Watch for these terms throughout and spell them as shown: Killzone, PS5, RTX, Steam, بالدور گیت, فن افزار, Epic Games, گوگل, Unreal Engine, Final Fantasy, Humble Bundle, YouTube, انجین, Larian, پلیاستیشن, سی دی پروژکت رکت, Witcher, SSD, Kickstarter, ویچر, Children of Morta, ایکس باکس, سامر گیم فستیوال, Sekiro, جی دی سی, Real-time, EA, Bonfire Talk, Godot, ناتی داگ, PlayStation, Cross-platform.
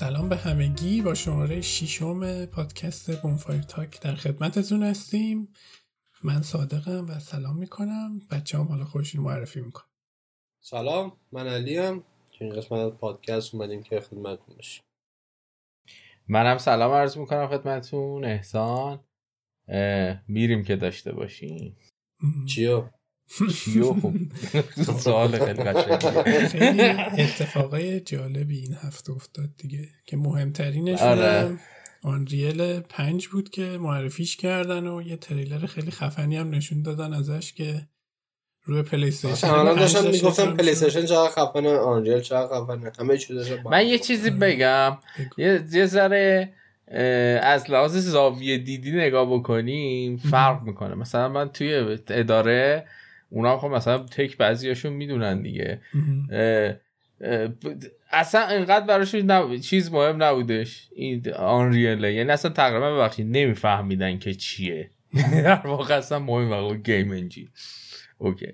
سلام به همگی، با شماره 6 پادکست بونفایر تاک در خدمتتون هستیم. من صادقم و سلام میکنم. بچه‌ام حالا خودشون معرفی میکنم. سلام، من علیم که این قسمت پادکست اومدیم که خدمتتون باشیم. منم سلام عرض میکنم خدمتتون. احسان میریم که داشته باشیم. چیو سوال خیلی قشنگه. خیلی اتفاقای جالبی این هفته افتاد دیگه که مهمترینش آنریل 5 بود که معرفیش کردن و یه تریلر خیلی خفنی هم نشون دادن ازش که روی پلیستیشن. الان داشتم میگفتم پلیستیشن چقدر خفنه، آنریل چقدر خفنه، همه چیزش. من یه چیزی بگم، یه ذره از لحاظ زاویه دیدی نگاه بکنیم فرق میکنه. مثلا من توی اداره اونا خب مثلا تک بعضیاشون میدونن دیگه، اصلا اینقدر براشون چیز مهم نبودش این آنریله، یعنی اصلا تقریبا ببخشید نمیفهمیدن که چیه، یعنی در واقع اصلا مهم واقعا گیم انجین اوکی.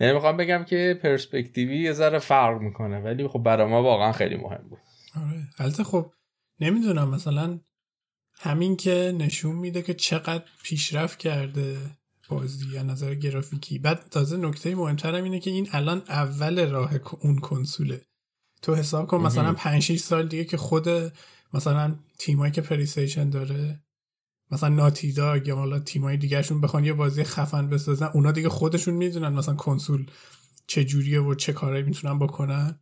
یعنی میخوام بگم که پرسپکتیوی یه ذره فرق میکنه، ولی خب برای ما واقعا خیلی مهم بود. آره البته خب نمیدونم، مثلا همین که نشون میده که چقدر پیشرفت کرده بازی از نظر گرافیکی. بعد تازه نکته مهمترم اینه که این الان اول راه اون کنسوله. تو حساب کن مثلا 5-6 سال دیگه که خود مثلا تیمایی که پلی‌استیشن داره، مثلا ناتی داگ یا حالا تیمای دیگه‌شون بخوان یه بازی خفن بسازن، اونا دیگه خودشون میدونن مثلا کنسول چه جوریه و چه کارایی میتونن بکنن.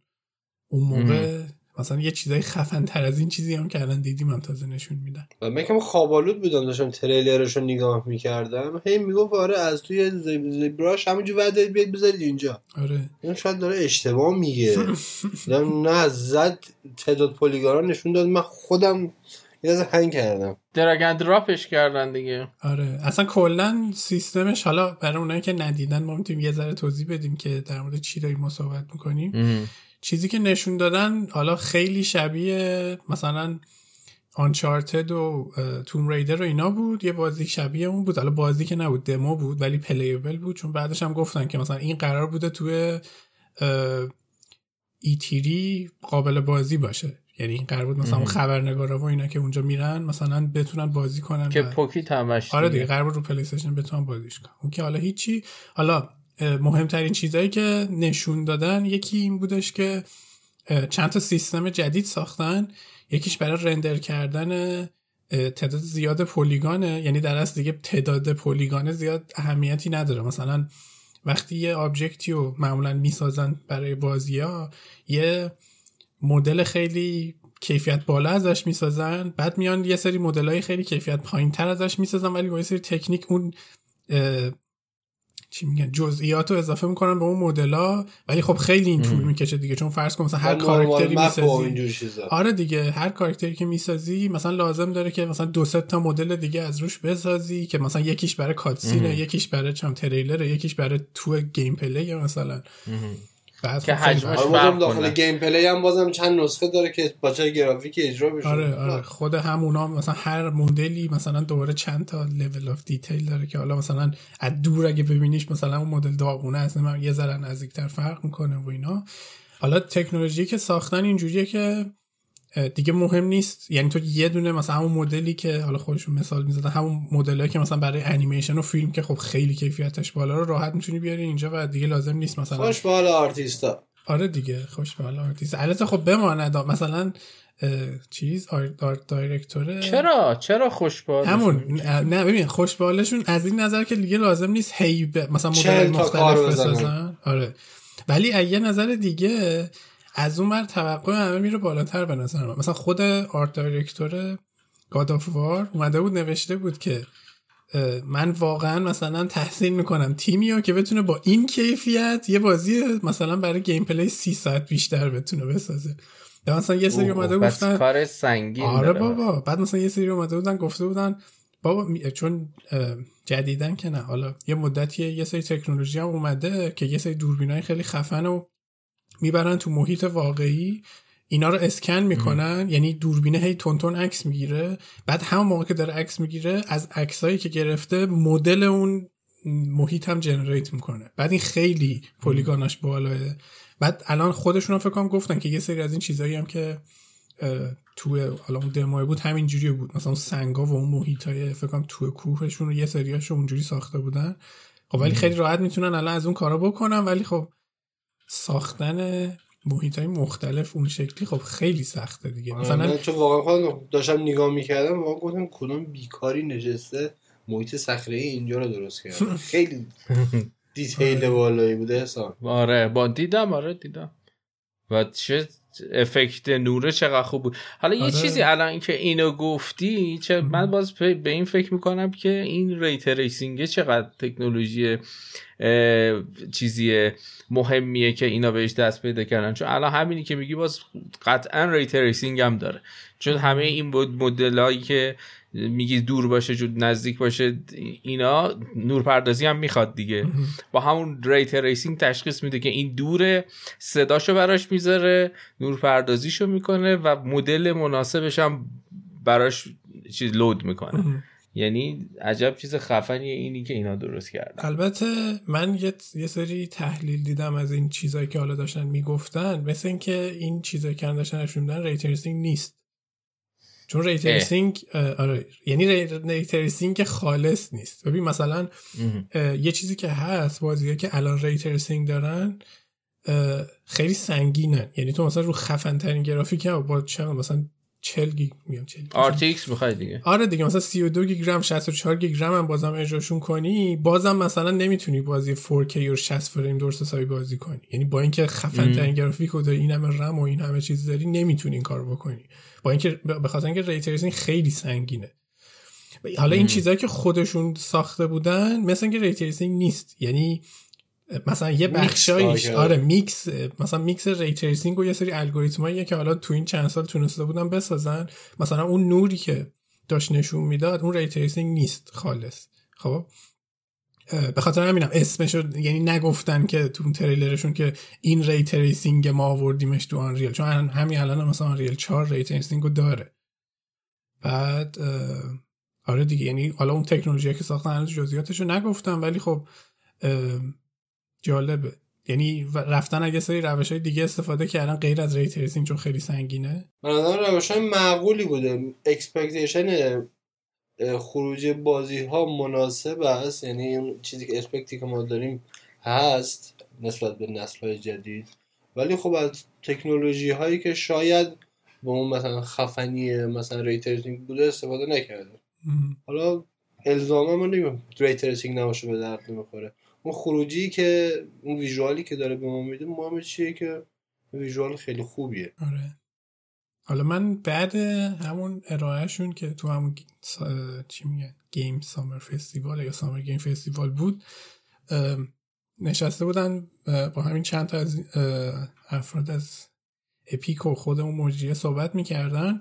اون موقع مثلا یه چیزای خفن تر از این چیزی هم که الان دیدیم هم تازه نشون میدن. و من که خوابالود بودم داشتم تریلرش رو نگاه میکردم، هی میگفت آره از توی زبراش همینجور وعده بیاد بذارید اینجا. آره این شاید داره اشتباه میگه. نه زد تعداد پلیگارا نشون داد، من خودم یه دست هنگ کردم، درگ اند دراپش کردن دیگه. آره اصلا کلا سیستمش، حالا برای اونایی که ندیدن ما میتونیم یه ذره توضیح بدیم که در مورد چی داریم صحبت میکنیم. چیزی که نشون دادن حالا خیلی شبیه مثلا آنچارتد و توم ریدر و اینا بود، یه بازی شبیه اون بود. حالا بازی که نبود، دمو بود ولی پلیبل بود، چون بعدش هم گفتن که مثلا این قرار بوده توی ایتیری قابل بازی باشه، یعنی این قرار بود مثلا خبرنگارا و اینا که اونجا میرن مثلا بتونن بازی کنن که پوکیت همش. آره دیگه قرار بود رو پلی استیشن بتونن بازیش کنن. اون که حالا هیچی. حالا مهمترین چیزایی که نشون دادن یکی این بودش که چند تا سیستم جدید ساختن، یکیش برای رندر کردن تعداد زیاد پلیگانه، یعنی در اصل دیگه تعداد پلیگانه زیاد اهمیتی نداره. مثلا وقتی یه آبجکتی رو معمولا میسازن برای بازی‌ها، یه مدل خیلی کیفیت بالا ازش میسازن، بعد میان یه سری مدل‌های خیلی کیفیت پایین‌تر ازش میسازن، ولی با یه سری تکنیک اون چی میگن جزئیاتو اضافه میکنن به اون مدل‌ها، ولی خب خیلی این طول میکشه دیگه. چون فرض کن مثلا هر کاراکتری میسازی، آره دیگه هر کاراکتری که میسازی مثلا لازم داره که مثلا 2-3 تا مدل دیگه از روش بسازی که مثلا یکیش برای کاتسینه، یکیش برای چم تریلره، یکیش برای تو گیم پلی مثلا که حجمش فرق داخل گیم پلی هم بازم چند نسخه داره که با چه گرافیکی اجرا بشه. آره خود همونا مثلا هر مدلی مثلا دوباره چند تا لول آف دیتیل داره که حالا مثلا از دور اگه ببینیش مثلا اون مدل داغونه اصلا یه ذره نزدیکتر فرق میکنه و اینا. حالا تکنولوژی که ساختن اینجوریه که دیگه مهم نیست، یعنی تو یه دونه مثلا همون مدلی که حالا خودشون مثال میزدن، همون مدلایی که مثلا برای انیمیشن و فیلم که خب خیلی کیفیتش بالا رو راحت میتونی بیاری اینجا و دیگه لازم نیست مثلا خوش به حال آرتیستا. آره دیگه خوش به حال آرتیست. البته خب بماند مثلا چیز آرت دایرکتوره. چرا خوش به حال همون نه ببین خوش به حالشون از این نظر که دیگه لازم نیست هی مثلا مدل مختلف بسازن. آره ولی از یه نظر دیگه از اون بر توقع همه میره بالاتر به نظر من. مثلا خود آرت دایرکتور گاد آف وار اومده بود نوشته بود که من واقعا مثلا تحسین میکنم تیمیو که بتونه با این کیفیت یه بازی مثلا برای گیم پلی 30 ساعت بیشتر بتونه بسازه. بعد مثلا یه سری اومده گفتن کار سنگین. آره بابا. بعد مثلا یه سری اومده بودن گفته بودن بابا چون جدیدن که نه، حالا یه مدتیه یه سری تکنولوژی هم اومده که یه سری دوربینای خیلی خفن و میبرن تو محیط واقعی، اینا رو اسکن میکنن، یعنی دوربینه هی تونتون عکس میگیره، بعد همون موقع که داره عکس میگیره از عکسایی که گرفته مدل اون محیط هم جنریت میکنه. بعد این خیلی پلیگاناش بالاه. بعد الان خودشون هم فکر کنم گفتن که یه سری از این چیزایی هم که تو حالا اون دمای بود همین جوری بود، مثلا سنگا و اون محیطای فکر کنم تو کوهشون رو یه سریاشو اونجوری ساخته بودن. خب ولی خیلی راحت میتونن الان از اون کارا بکنن، ولی خب ساختن محیطای مختلف اون شکلی خب خیلی سخته دیگه. مثلا چون واقعا خودم داشتم نگاه میکردم واقعا گفتم کدوم بیکاری نشسته محیط صخره‌ای اینجا رو درست کرده. خیلی دیتیل بالایی بوده اصلا. آره با دیدم، آره دیدم. و چه افکت نوره چقدر خوب بود. حالا یه چیزی الان که اینو گفتی چه من باز به این فکر میکنم که این ری تریسینگ چقدر تکنولوژی چیزیه مهمیه که اینا بهش دست پیدا کردن، چون الان همینی که میگی باز قطعا ری تریسینگ هم داره، چون همه این مدلایی که میگی دور باشه جود نزدیک باشه اینا نورپردازی هم میخواد دیگه، با همون ری تریسینگ تشخیص میده که این دوره، صداشو براش میذاره، نورپردازیشو میکنه و مدل مناسبش هم براش چیز لود میکنه. یعنی عجب چیز خفنیه اینی که اینا درست کردن. البته من یه سری تحلیل دیدم از این چیزایی که حالا داشتن میگفتن، مثل اینکه این چیزایی که داشتن نشون میدن ری تریسینگ نیست، چون ری تریسینگ آره یعنی ری تریسینگ خالص نیست. ببین مثلا یه چیزی که هست بازیه که الان ری تریسینگ دارن خیلی سنگینن، یعنی تو مثلا رو خفن ترین گرافیک هم با چند مثلا 40 گیگ میام 40 RTX میخوای دیگه، آره دیگه مثلا 32 گیگ رم 64 گیگ رم هم بازم اجراشون کنی بازم مثلا نمیتونی بازی 4K یا 60 فریم درست حسابی بازی کنی، یعنی با اینکه خفن ترین گرافیک و این همه رم و این همه چیز داری نمیتونی این کارو بکنی، با اینکه به خاطر اینکه ری تریسینگ خیلی سنگینه. حالا این چیزایی که خودشون ساخته بودن مثلا اینکه ری تریسینگ نیست، یعنی مثلا یه بخشایش آره میکس، مثلا میکس ری تریسینگ و یه سری الگوریتمایی که حالا تو این چند سال تونسته بودن بسازن، مثلا اون نوری که داشت نشون میداد اون ری تریسینگ نیست خالص. خب به خاطر همینم اسمش رو یعنی نگفتن که تو اون تریلرشون که این ری تریسینگ ما آوردیمش تو آنریل، چون همین الان مثلا آنریل 4 ری تریسینگ رو داره. بعد آره دیگه یعنی حالا اون تکنولوژی که ساختن هنوز جزئیاتش رو نگفتم، ولی خب جالبه یعنی رفتن اگه سری روش‌های دیگه استفاده کردن غیر از ری تریسینگ چون خیلی سنگینه. مثلا روش‌های معقولی بوده، اکسپکتیشن خروج بازی‌ها مناسب است، یعنی اون چیزی که اسپکتی که ما داریم هست نسبت به نسل‌های جدید، ولی خب از تکنولوژی‌هایی که شاید به اون مثلا خفنی مثلا ری تریسینگ بوده استفاده نکرده. حالا الزاما ما نمی‌گیم ری تریسینگ نباشه به درد نمی‌خوره، اون خروجی که اون ویژوالی که داره به ما میده مهم چیه که ویژوال خیلی خوبیه. آره حالا من بعد همون ارائهشون که تو همون چی میگن گیم سامر فستیوال یا سامر گیم فستیوال بود، نشسته بودن با همین چند تا از افراد از اپیک و خود اون مجریه صحبت میکردن،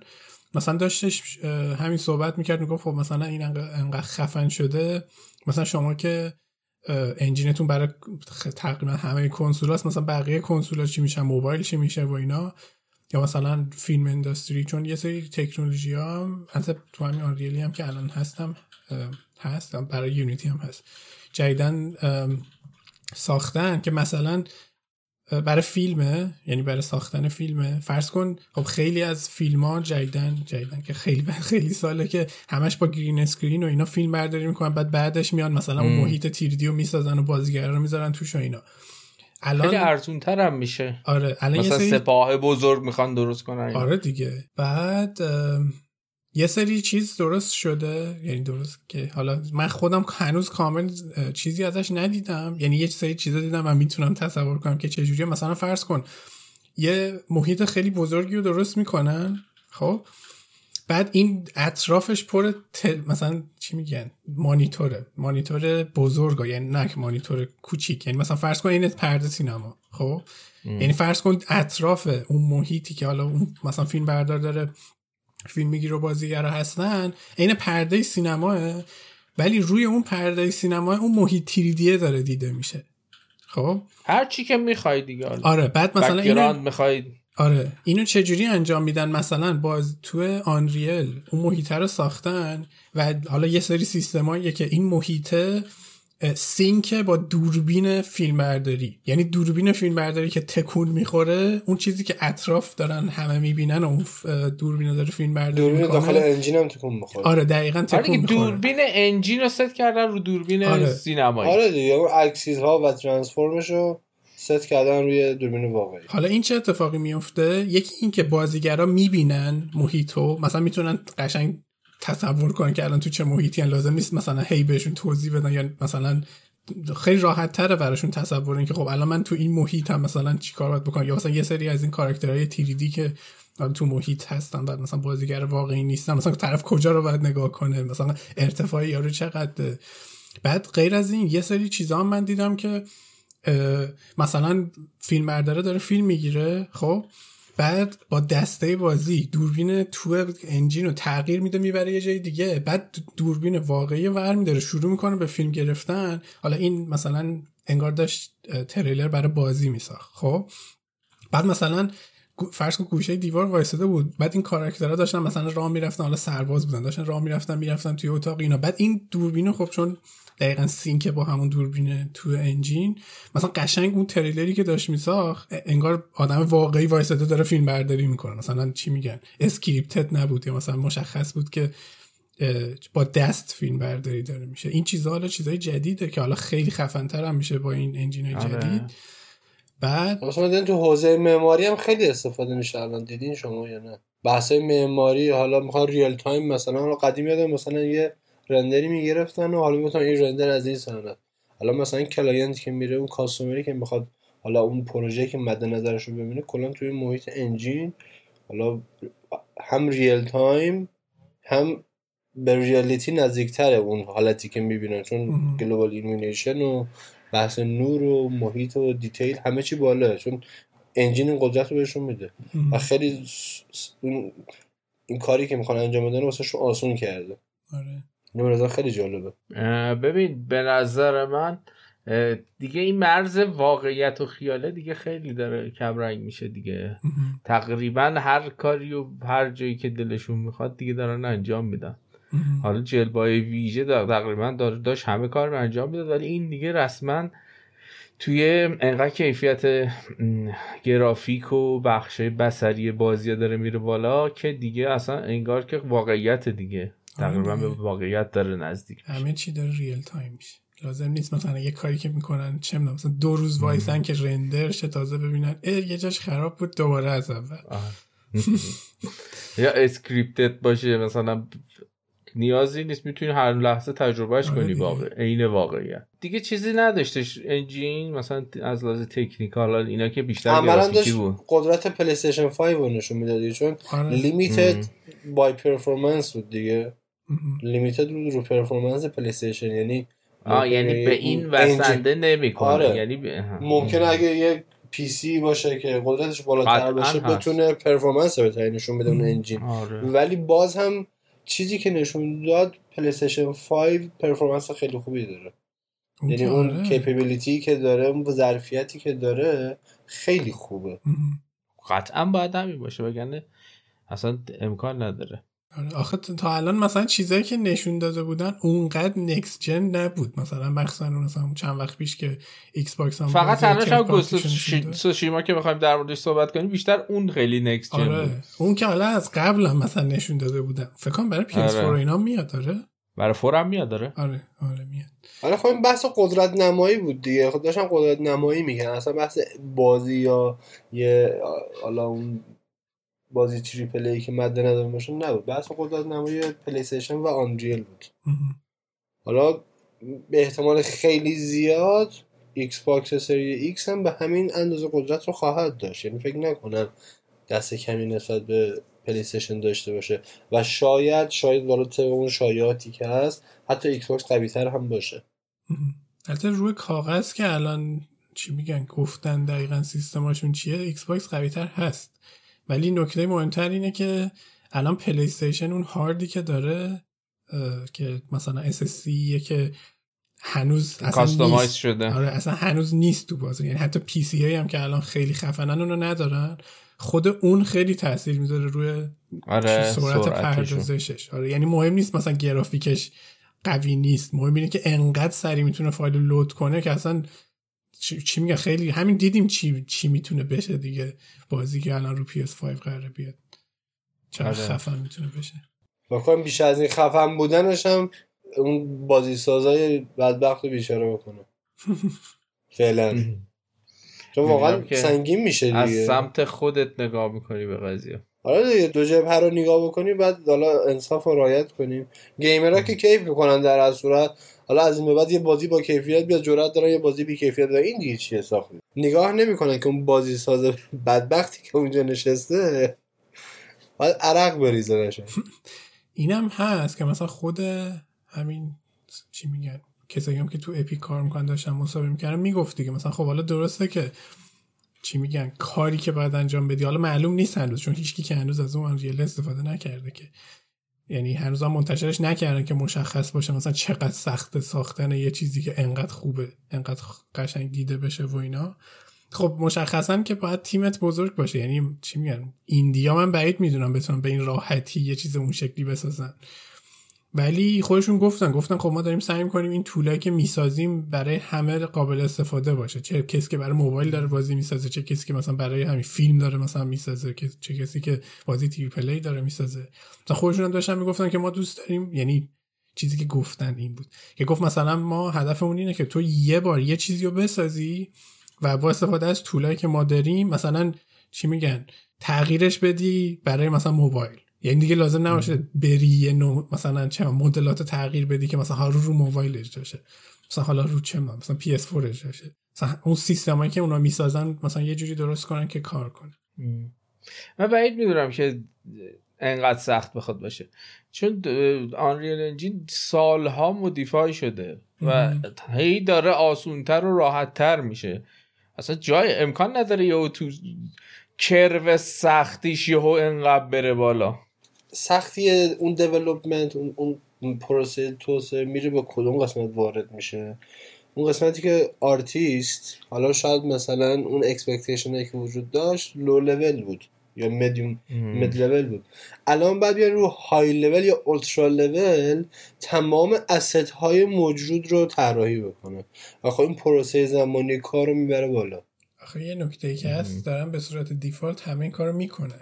مثلا داشتش همین صحبت میکرد میگفت خب مثلا این انقدر خفن شده، مثلا شما که انجینتون برای تقریبا همه کنسول هست، مثلا بقیه کنسول ها چی میشن، موبایل چی میشه و اینا، یا مثلا فیلم اندستری، چون یه سری تکنولوژی ها هم حتی تو همین آنریلی هم که الان هستم هست برای یونیتی هم هست جدیدن ساختن که مثلا برای فیلمه، یعنی برای ساختن فیلمه. فرض کن خب خیلی از فیلم ها جدیدن که خیلی ساله که همش با گرین اسکرین و اینا فیلم برداری میکنن، بعدش میان مثلا اون محیط تیردیو میسازن و بازیگرا رو میذارن توش و اینا. الان خیلی ارزون تر هم میشه. آره الان مثلا سپاه بزرگ میخوان درست کنن اینا. آره دیگه. بعد یه سری چیز درست شده، یعنی درست که حالا من خودم هنوز کامل چیزی ازش ندیدم، یعنی یه سری چیزا دیدم و میتونم تصور کنم که چجوریه. مثلا فرض کن یه محیط خیلی بزرگی رو درست میکنن، خب بعد این اطرافش پر مثلا چی میگن مانیتور بزرگا، یعنی نه مانیتور کوچیک، یعنی مثلا فرض کن این پرده سینما، خب یعنی فرض کن اطراف اون محیطی که حالا اون مثلا فیلم بردار داره فیلم میگیره و بازیگرا هستن، این پرده سینماه، ولی روی اون پرده سینماه اون محیط 3D داره دیده میشه. خب هر چی که میخوای دیگه. آره بعد مثلا اینو میخوای، آره اینو چه جوری انجام میدن؟ مثلا باز تو آنریل اون محیط رو ساختن و حالا یه سری سیستمایی که این محیط سینک با دوربین فیلمبرداری، یعنی دوربین فیلمبرداری که تکون میخوره، اون چیزی که اطراف دارن همه میبینن و دوربین داره فیلمبرداری میکنه. دوربین داخل انجین هم تکون میخوره. آره دقیقاً تکون میخوره. دوربین انجین رو ست کردن رو دوربین سینمایی. آره دیگه، اون اکسیس ها و ترانسفورمش رو ست کردن روی دوربین واقعی. حالا این چه اتفاقی میفته؟ یکی این که بازیگرا میبینن محیطو، مثلا میتونن قشنگ تصور کن که الان تو چه محیطی هن، لازم نیست مثلا هی بهشون توضیح بدن، یا مثلا خیلی راحت تره براشون تصور این که خب الان من تو این محیطم مثلا چیکار باید بکنم، یا مثلا یه سری از این کاراکترهای 3D که تو محیط هستن بعد مثلا بازیگر واقعی نیستن، مثلا طرف کجا رو باید نگاه کنه، مثلا ارتفاع یارو چقدر. بعد غیر از این یه سری چیزا من دیدم که مثلا فیلمبردار داره فیلم میگیره، خب بعد با دسته بازی دوربین تو انجین رو تغییر میده میبره یه جای دیگه، بعد دوربین واقعی برمی‌داره شروع میکنه به فیلم گرفتن. حالا این مثلا انگار داشت تریلر برای بازی میساخت، خب بعد مثلا فرض کن گوشه دیوار وایساده بود، بعد این کاراکترها داشتن مثلا راه میرفتن، حالا سرباز بودن داشتن راه میرفتن توی اتاق اینا، بعد این دوربین خب چون دقیقاً سینک با همون دوربین تو انجین، مثلا قشنگ اون تریلری که داشت میساخت انگار آدم واقعی وایساده داره فیلم برداری میکنه، مثلا چی میگن اسکریپتد نبود، یا مثلا مشخص بود که با دست فیلم برداری داره میشه. این چیزا حالا چیزای جدیده که حالا خیلی خفن‌تر هم میشه با این انجینای جدید. بعد مثلا دیدین تو حوزه معماری هم خیلی استفاده میشه الان، دیدین شما یا نه؟ بحث‌های معماری، حالا میخوان ریال تایم، مثلا قدیم یادم مثلا یه رندری میگرفتن و حالا میتونن این رندر از این سنت، حالا مثلا کلاینت که میره اون کاستومری که میخواد حالا اون پروژه که مد نظرش رو ببینه کلا توی محیط انجین، حالا هم ریل تایم هم به ریالیتی نزدیکتره اون حالتی که میبینن، چون گلوبال ایلومینیشن و بحث نور و محیط و دیتیل همه چی بالاه، چون انجین قدرت رو بهشون میده و خیلی این کاری که میخوان انجام بدن واسه شون آسون کرده. آره نمی‌دونم خیلی جالبه. ببین به نظر من دیگه این مرز واقعیت و خیاله دیگه خیلی داره کمرنگ میشه دیگه. تقریبا هر کاری و هر جایی که دلشون میخواد دیگه دارن انجام میدن. حالا جلوه‌های ویژه تقریبا داشت همه کار رو انجام میداد، ولی این دیگه رسما توی انقدر کیفیت گرافیک و بخشای بصری بازی داره میره بالا که دیگه اصلا انگار که واقعیت دیگه تقریبا به واقعیت داره نزدیک میشه. همه چی داره ریل تایم میشه، لازم نیست مثلا یه کاری که میکنن چه میدونم مثلا 2 روز وایسن که رندر شه تازه ببینن یه جاش خراب بود دوباره از اول، یا اسکریپتد باشه، مثلا نیازی نیست، میتونی هر لحظه تجربهش کنی واقعا عین واقعیت. دیگه چیزی نداشتش انجین مثلا از لحاظ تکنیکال، اینا که بیشتر گرافیکی بود. قدرت پلی استیشن 5 رو نشون میدادی چون لیمیتد بای پرفورمنس بود دیگه، لیمیتد رو پرفورمنس پلی استیشن، یعنی یعنی به این وسنده نمیکنه. آره. یعنی ممکنه اگه یک پی سی باشه که قدرتش بالاتر باشه بتونه پرفورمنس بهتری نشون بده اون انجین. آره. ولی باز هم چیزی که نشون داد پلی استیشن 5 پرفورمنس خیلی خوبی داره، یعنی اون کیپبیلیتی که داره، اون ظرفیتی که داره خیلی خوبه. قطعا باید همین باشه، وگرنه اصلا امکان نداره. آخه تا الان مثلا چیزایی که نشون داده بودن اونقدر نکست جن نبود، مثلا مخصوصا چند وقت پیش که ایکس باکس هم فقط تنها گوست سوشیما که می‌خوایم در موردش صحبت کنیم بیشتر اون خیلی نکست جن. آره. بود اون که حالا از قبل هم مثلا نشون داده بودن، فکر کنم برای PS4 و اینا میاد. آره برای 4 هم میاد. آره آره آره میاد. حالا خب این بحث قدرت نمایی بود دیگه، خب داشتم قدرت نمایی می‌کردن، اصلا بحث بازی یا یه حالا اون بازی تریپل ای که مد نظر باشه نبود، بحث قدرت نمایی پلی استیشن و آنریل بود. حالا به احتمال خیلی زیاد ایکس باکس سری ایکس هم به همین اندازه قدرت رو خواهد داشت، یعنی فکر نکنم دست کمی نسبت به پلی استیشن داشته باشه و شاید بالا طبق اون شایعاتی که هست حتی ایکس باکس قوی‌تر هم باشه. البته روی کاغذ که الان چی میگن گفتن دقیقاً سیستمشون چیه، ایکس باکس قوی‌تر هست، ولی نکته مهمتر اینه که الان پلی استیشن اون هاردی که داره که مثلا SSD که هنوز کاستومایز شده، آره اصلا هنوز نیست تو بازار، یعنی حتی پی سی ای هم که الان خیلی خفنن اونو ندارن، خود اون خیلی تاثیر میذاره روی سرعت پردازشش. آره یعنی مهم نیست مثلا گرافیکش قوی نیست، مهم اینه که انقدر سریع میتونه فایل رو لود کنه که اصلا چی میگه، خیلی همین دیدیم چی میتونه بشه دیگه. بازی که الان رو PS5 قراره بیاد چقدر خفن میتونه بشه. بکنم بیش از این خفن بودنش هم اون بازی سازای بدبخت رو بیچاره بکنه فعلا، چون واقعا سنگین میشه دیگه. از سمت خودت نگاه میکنی به قضیه. آره دیگه، دو جبهه رو نگاه بکنی، بعد حالا انصاف رو رعایت کنیم. گیمرها که کیف میکنن در هر صورت، حالا از این به بعد یه بازی با کیفیت بیاد جرأت داره، یه بازی بی کیفیت داره، این دیگه چیه ساخته. نگاه نمیکنن که اون بازی ساز بدبختی که اونجا نشسته باید عرق بریزه نشه. اینم هست که مثلا خود همین چی میگن، کسایی هم که تو اپیک کار میکنن داشتن مصاحبه میکردن، میگفت دیگه مثلا خب حالا درسته که چی میگن کاری که باید انجام بدی حالا معلوم نیست هنوز، چون هیچکی که هنوز از اون انریل استفاده نکرده، که یعنی هنوز هم منتشرش نکردن که مشخص باشه مثلا چقدر سخت ساختن یه چیزی که انقدر خوبه، انقدر قشنگ دیده بشه و اینا. خب مشخصا که باید تیمت بزرگ باشه، یعنی چی میگن ایندیا من بعید میدونم بتونن به این راحتی یه چیز اون شکلی بسازن، ولی خودشون گفتن خب ما داریم سعی می‌کنیم این طولی که می‌سازیم برای همه قابل استفاده باشه، چه کسی که برای موبایل داره بازی می‌سازه، چه کسی که مثلا برای همین فیلم داره مثلا می‌سازه، چه کسی که بازی تیوی پلی داره می‌سازه. مثلا خودشون هم داشتن می‌گفتن که ما دوست داریم، یعنی چیزی که گفتن این بود که گفت مثلا ما هدفمون اینه که تو یه بار یه چیزی رو بسازی و با استفاده از طولایی که ما داریم مثلا چی میگن تغییرش بدی برای مثلا موبایل، یعنی دیگه لازم نباشه بری مثلا چه مدلات تغییر بدی که مثلا حالا رو موبایل اجرا شه، مثلا حالا رو چه مثلا PS4 اجرا شه، مثلا اون سیستمایی که اونا میسازن مثلا یه جوری درست کنن که کار کنه. من بعید میدونم که انقدر سخت بخواد باشه، چون آنریل انجین سالها مودیفای شده و هی داره آسونتر و راحتتر میشه، اصلا جای امکان نداره یهو تو کرو سختیش یهو انقدر بره بالا. سختی اون دیولپمنت، اون پروسه توسعه میره با کدوم قسمت وارد میشه؟ اون قسمتی که آرتیست حالا شاید مثلا اون اکسپکتیشنی که وجود داشت لو لول بود یا میدیوم مید لول بود، الان بعد بیان رو های لول یا اولترا لول تمام asset های موجود رو طراحی بکنه و خب این پروسه زمانی کار رو میبره بالا. آخه یه نکته‌ای که هست، دارن به صورت دیفالت همه این کارو میکنن.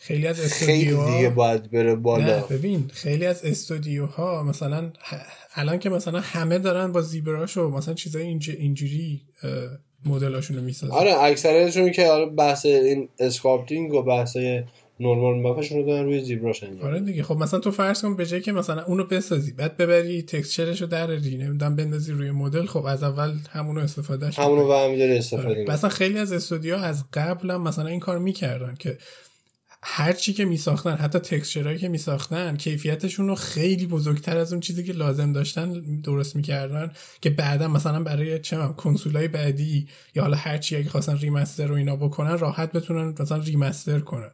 خیلی از استودیوها دیگه باید بره بالا. ببین خیلی از استودیوها مثلا الان که مثلا همه دارن با زیبراشو مثلا چیزای اینجوری مدلاشون رو میسازن. آره اکثرشون که آره بحث این اسکاپتینگ و بحث نورمال مپشون رو دارن روی زیبراش انجام. آره دیگه، خب مثلا تو فرض کن به جای که مثلا اونو بسازی بعد ببری تکسچرشو درری نمیدونم بندازی روی مدل، خب از اول همونو استفاده شد، همونو به همین استفاده. مثلا خیلی از استودیوها از قبل هم مثلا این کار میکردن که هر چی که میساختن، حتی تکسچرایی که میساختن، کیفیتشون رو خیلی بزرگتر از اون چیزی که لازم داشتن درست میکردن که بعدا مثلا برای چم کنسولای بعدی یا حالا هر چیزی که خواستن ریمستر رو اینا بکنن راحت بتونن مثلا ریمستر کنن،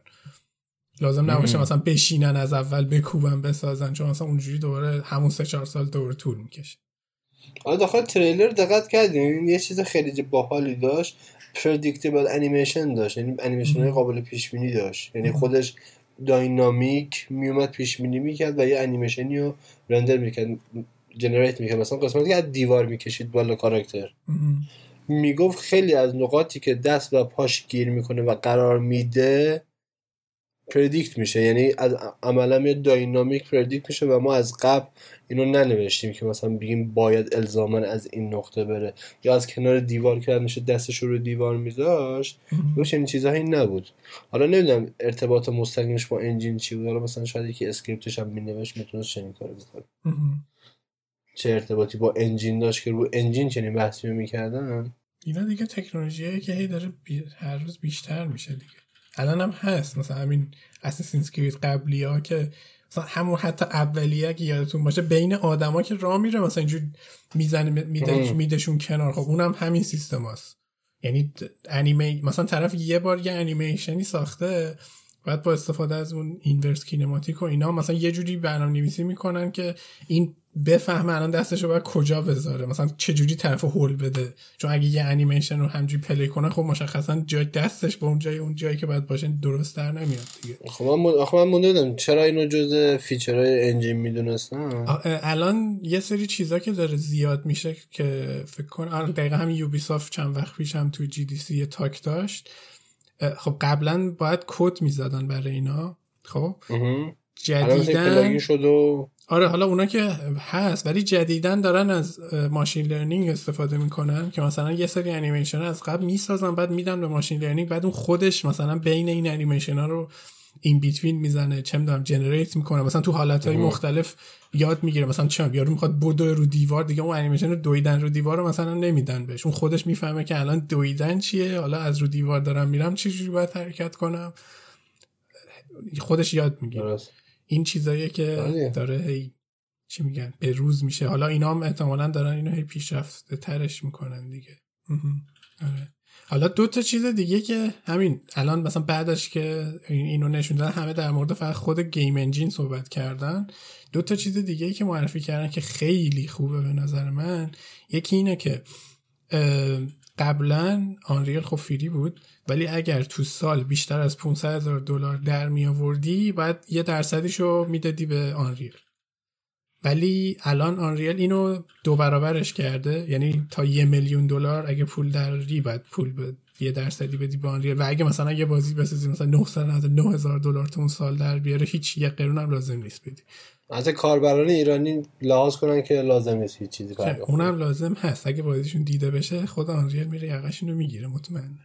لازم نباشه مثلا بشینن از اول بکوبن بسازن، چون مثلا اونجوری دوباره همون 3-4 سال دوباره طول میکشه. آره داخل تریلر دقت کردین یه چیز خیلی باحالی داشت، پردیکتیبل انیمیشن داشت، یعنی انیمیشن‌های قابل پیش بینی داشت، یعنی خودش داینامیک میومد پیش بینی میکرد و یه انیمیشنی رو رندر میکرد، جنریت میکرد. مثلا قسمتی که از دیوار میکشید بالا کاراکتر، میگفت خیلی از نقاطی که دست و پاش گیر میکنه و قرار میده پردیکت میشه، یعنی از عملا یه داینامیک پردیکت میشه و ما از قبل اینو ننوشتیم که مثلا بگیم باید الزاما از این نقطه بره یا از کنار دیوار که رد میشه دستش رو دیوار میذاشت، روش این چیزایی نبود. حالا نمیدونم ارتباط مستقیمش با انجین چی بود، حالا مثلا شاید یکی اسکریپتش هم مینوشت میتونست چنین کاری بکنه، چه ارتباطی با انجین داشت که رو انجین چنین بحثی میکردن. اینا دیگه تکنولوژیه که هی داره هر روز بیشتر میشه دیگه. الان هم هست مثلا همین اساسینز کرید قبلی ها که مثلا همون حتی اولیه که یادتون باشه بین آدما که راه میره مثلا اینجوری میزنه میدشون کنار، خب اونم همین سیستم هست، یعنی انیمه مثلا طرف یه بار یه انیمیشنی ساخته بعد با استفاده از اون اینورس کینماتیک و اینا مثلا یه جوری برنامه‌نویسی میکنن که این بفهمه الان دستشو باید کجا بذاره، مثلا چه جوری طرفو هول بده، چون اگه یه انیمیشن رو همجوری پلی کنه خب مشخصا جای دستش با اون جایی که باید باشه درست‌تر نمیاد دیگه. خب من موندم چرا اینو جزء فیچرهای انجین میدونستم. الان یه سری چیزا که داره زیاد میشه که فکر کنم دقیقاً همین یوبیسافت چند وقت پیش هم تو جی دی سی یه تاک داشت. خب قبلا باید کد میزدن برای اینا، خب جدیدن آره حالا اونا که هست، ولی جدیدن دارن از ماشین لرنینگ استفاده میکنن که مثلا یه سری انیمیشن ها از قبل میسازن بعد میدن به ماشین لرنینگ، بعد اون خودش مثلا بین این انیمیشن ها رو این بیتوین میزنه، چه میدونم جنریت میکنه، مثلا تو حالتهای مختلف یاد میگیره، مثلا چه یارو میخواد بدو رو دیوار دیگه اون انیمیشن رو دویدن رو دیوار رو مثلا نمیدن بهش، اون خودش میفهمه که الان دویدن چیه، حالا از رو دیوار دارم میرم چه جوری باید حرکت کنم، خودش یاد میگیره. این چیزاییه که داره هی چی میگن به روز میشه، حالا اینا هم احتمالاً دارن اینو هی پیشرفته ترش میکنن دیگه. آره. حالا دو تا چیز دیگه که همین الان مثلا بعدش که اینو نشوندن همه در مورد فقط خود گیم انجین صحبت کردن، دو تا چیز دیگه که معرفی کردن که خیلی خوبه به نظر من، یکی اینه که قبلا آنریل خب فری بود، ولی اگر تو سال بیشتر از $500,000 در می آوردی بعد یه درصدیشو میدادی به آنریل، ولی الان آنریل اینو دو برابرش کرده، یعنی تا $1,000,000 اگه پول داری بعد پول به یه درصدی بدی به آنریل، و اگه مثلا یه بازی بسازی مثلا $9,000 تو اون سال در بیاره هیچ یه قرون هم لازم نیست بدی. از کاربران ایرانی لحاظ کنن که لازم نیست هیچ چیزی کار کنن، اونم لازم هست اگه بازیشون دیده بشه خود آنریل میره یقشون رو میگیره مطمئنن،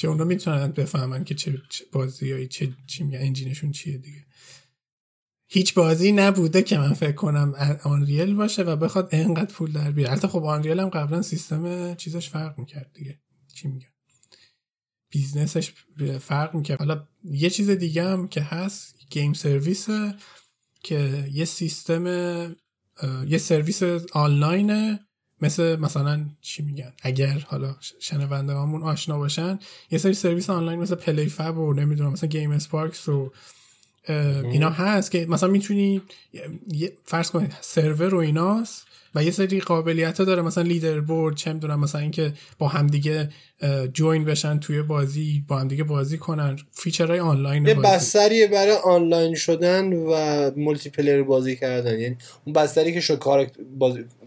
چون اونا میتونن بفهمن که چه بازیایی چی میگن انجینشون چیه دیگه. هیچ بازی نبوده که من فکر کنم آنریل باشه و بخواد اینقدر پول در بیاره، البته خب آنریل هم قبلا سیستم چیزش فرق میکرد دیگه، چی میگن بیزنسش فرق میکرد. حالا یه چیز دیگه هم که هست گیم سرویس که یه سیستم یه سرویس آنلاینه، مثلا چی میگن اگر حالا شنونده همون آشنا باشن یه سری سرویس آنلاین مثل پلی فاب و نمیدونم مثلا گیم اسپارکس و اینا هست که مثلا میتونی فرض کن سرور رو ایناست و یه سری قابلیت‌ها داره، مثلا لیدر بورد، چه می‌دونم مثلا اینکه با همدیگه جوین بشن توی بازی، با همدیگه بازی کنن، فیچرهای آنلاین بازی. یه بستریه برای آنلاین شدن و مولتی پلیر بازی کردن، یعنی اون بستری که شو کاراکتر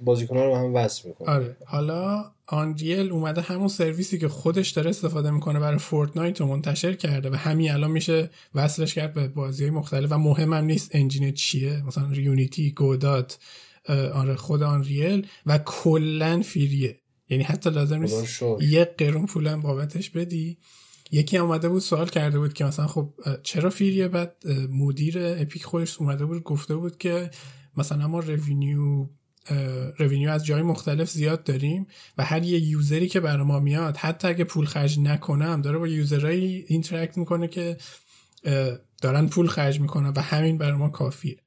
بازیکن‌ها رو به هم وصل می‌کنه. آره حالا آنریل اومده همون سرویسی که خودش داره استفاده میکنه برای فورتنایت رو منتشر کرده و همین الان میشه وصلش کرد به بازی‌های مختلف و مهم هم نیست انجین چیه، مثلا یونیتی، گودات، آره خود آنریل و کلن فریه، یعنی حتی لازم نیست یه قرون پولم بابتش بدی. یکی اومده بود سوال کرده بود که مثلا خب چرا فریه، بعد مدیر اپیک خودش اومده بود گفته بود که مثلا ما رونیو از جای مختلف زیاد داریم و هر یه یوزری که برای ما میاد حتی اگه پول خرج نکنم داره با یوزرهایی اینتراکت میکنه که دارن پول خرج میکنن و همین برای ما کافیه.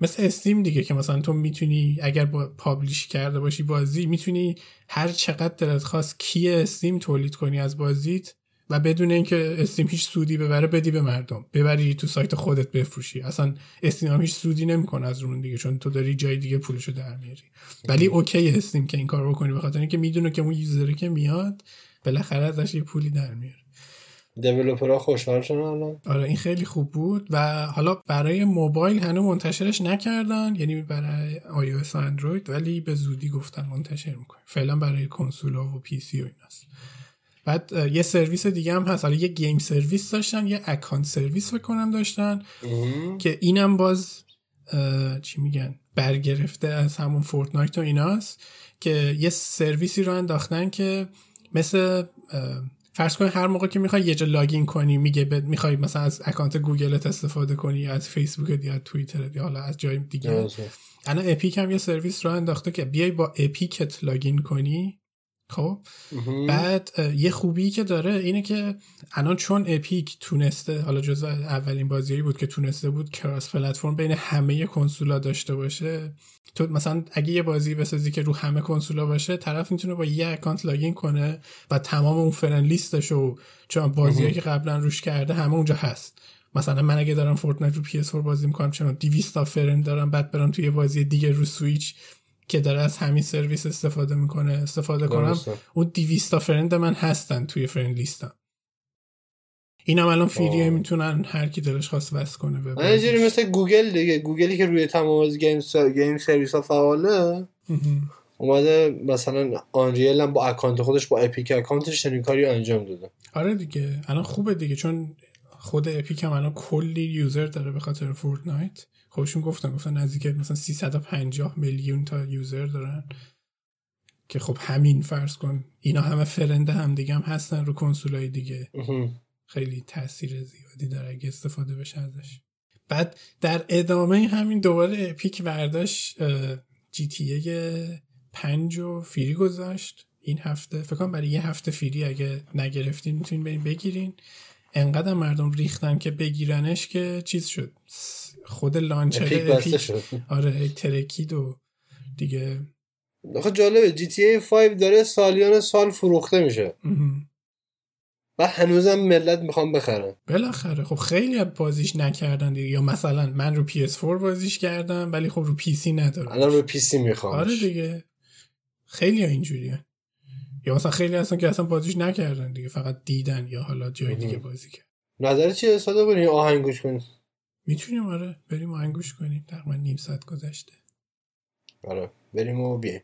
مثل استیم دیگه که مثلا تو میتونی اگر با پابلیش کرده باشی بازی میتونی هر چقدر دلت خواست کی استیم تولید کنی از بازیت و بدون اینکه استیم هیچ سودی ببره بدی به مردم، ببری تو سایت خودت بفروشی، اصلا استیم هم هیچ سودی نمیکنه از اون دیگه چون تو داری جای دیگه پولشو در میاری. ولی اوکی استیم که این کارو بکنی به خاطر اینکه میدونه که اون یوزر که میاد بالاخره ازش یه پولی در میاره. دیولپرها خوشحال شدن الان. آره این خیلی خوب بود و حالا برای موبایل هنوز منتشرش نکردن، یعنی برای iOS و اندروید، ولی به زودی گفتن منتشر میکنن. فعلا برای کنسول‌ها و پی سی و ایناست. بعد یه سرویس دیگه هم هست، حالا یه گیم سرویس داشتن، یه اکانت سرویس فکر کنم داشتن که اینم باز چی میگن برگرفته از همون فورتنایت و ایناست که یه سرویسی رو انداختن که مثل فرض کن هر موقع که میخوای یه جا لاگین کنی میگه میخوای مثلا از اکانت گوگلت استفاده کنی یا از فیسبوکت یا از توییترت یا حالا از جای دیگه. الان اپیک هم یه سرویس راه انداخته که بیای با اپیکت لاگین کنی خب بعد یه خوبی که داره اینه که الان چون اپیک تونسته، حالا جزء اولین بازیایی بود که تونسته بود کراس پلتفرم بین همه کنسولا داشته باشه، تو مثلا اگه یه بازی بسازی که رو همه کنسولا باشه، طرف میتونه با یه اکانت لاگین کنه و تمام اون فرند لیستشو، چون بازیایی که قبلا روش کرده همه اونجا هست. مثلا من اگه دارم فورتنایت رو PS4 بازی می‌کنم، چون 200 تا فرند دارم، بعد برام توی بازی دیگه رو سوئیچ که داره از همین سرویس استفاده میکنه استفاده کنم، اون 200 تا فرند من هستن توی فرند لیستم. اینا الان فریه، میتونن هر کی دلش خواست وصل کنه به من. اینجوری مثل گوگل دیگه، گوگلی که روی تمام گیم سرویس ها فعاله، اومده مثلا آنریل هم با اکانت خودش، با اپیک اکانتش چنین کاری انجام داده. آره دیگه الان خوبه دیگه، چون خود اپیک هم الان کلی یوزر داره به خاطر فورتنایت. خودشون گفتن نزدیک مثلا 350 میلیون تا یوزر دارن که خب همین، فرض کن اینا همه فرنده هم دیگه هم هستن رو کنسولای دیگه، خیلی تاثیر زیادی داره اگه استفاده بشه ازش. بعد در ادامه همین دوباره اپیک برداشت GTA 5 رو فری گذاشت این هفته، فکر کنم برای یه هفته فری، اگه نگرفتین میتونین برین بگیرین. انقدر مردم ریختن که بگیرنش که چیز شد، خود لانچر اپیک آره ترکید و دیگه. آخه جالبه GTA 5 داره سالیان سال فروخته میشه و هنوزم ملت میخوام بخرن بالاخره. خب خیلی بازیش نکردن دیگه، یا مثلا من رو PS4 بازیش کردم ولی خب رو PC ندارم، الان رو PC میخوام. آره دیگه خیلی ها اینجوریه، یا مثلا خیلی هستن که اصلا بازیش نکردن دیگه، فقط دیدن یا حالا جای دیگه بازی کردن. نظر چیه؟ ساده بریم آهنگ گوش کنیم. میتونیم آره بریم آهنگ گوش کنیم، تقریبا نیم ساعت گذشته. آره بریم و بیاییم.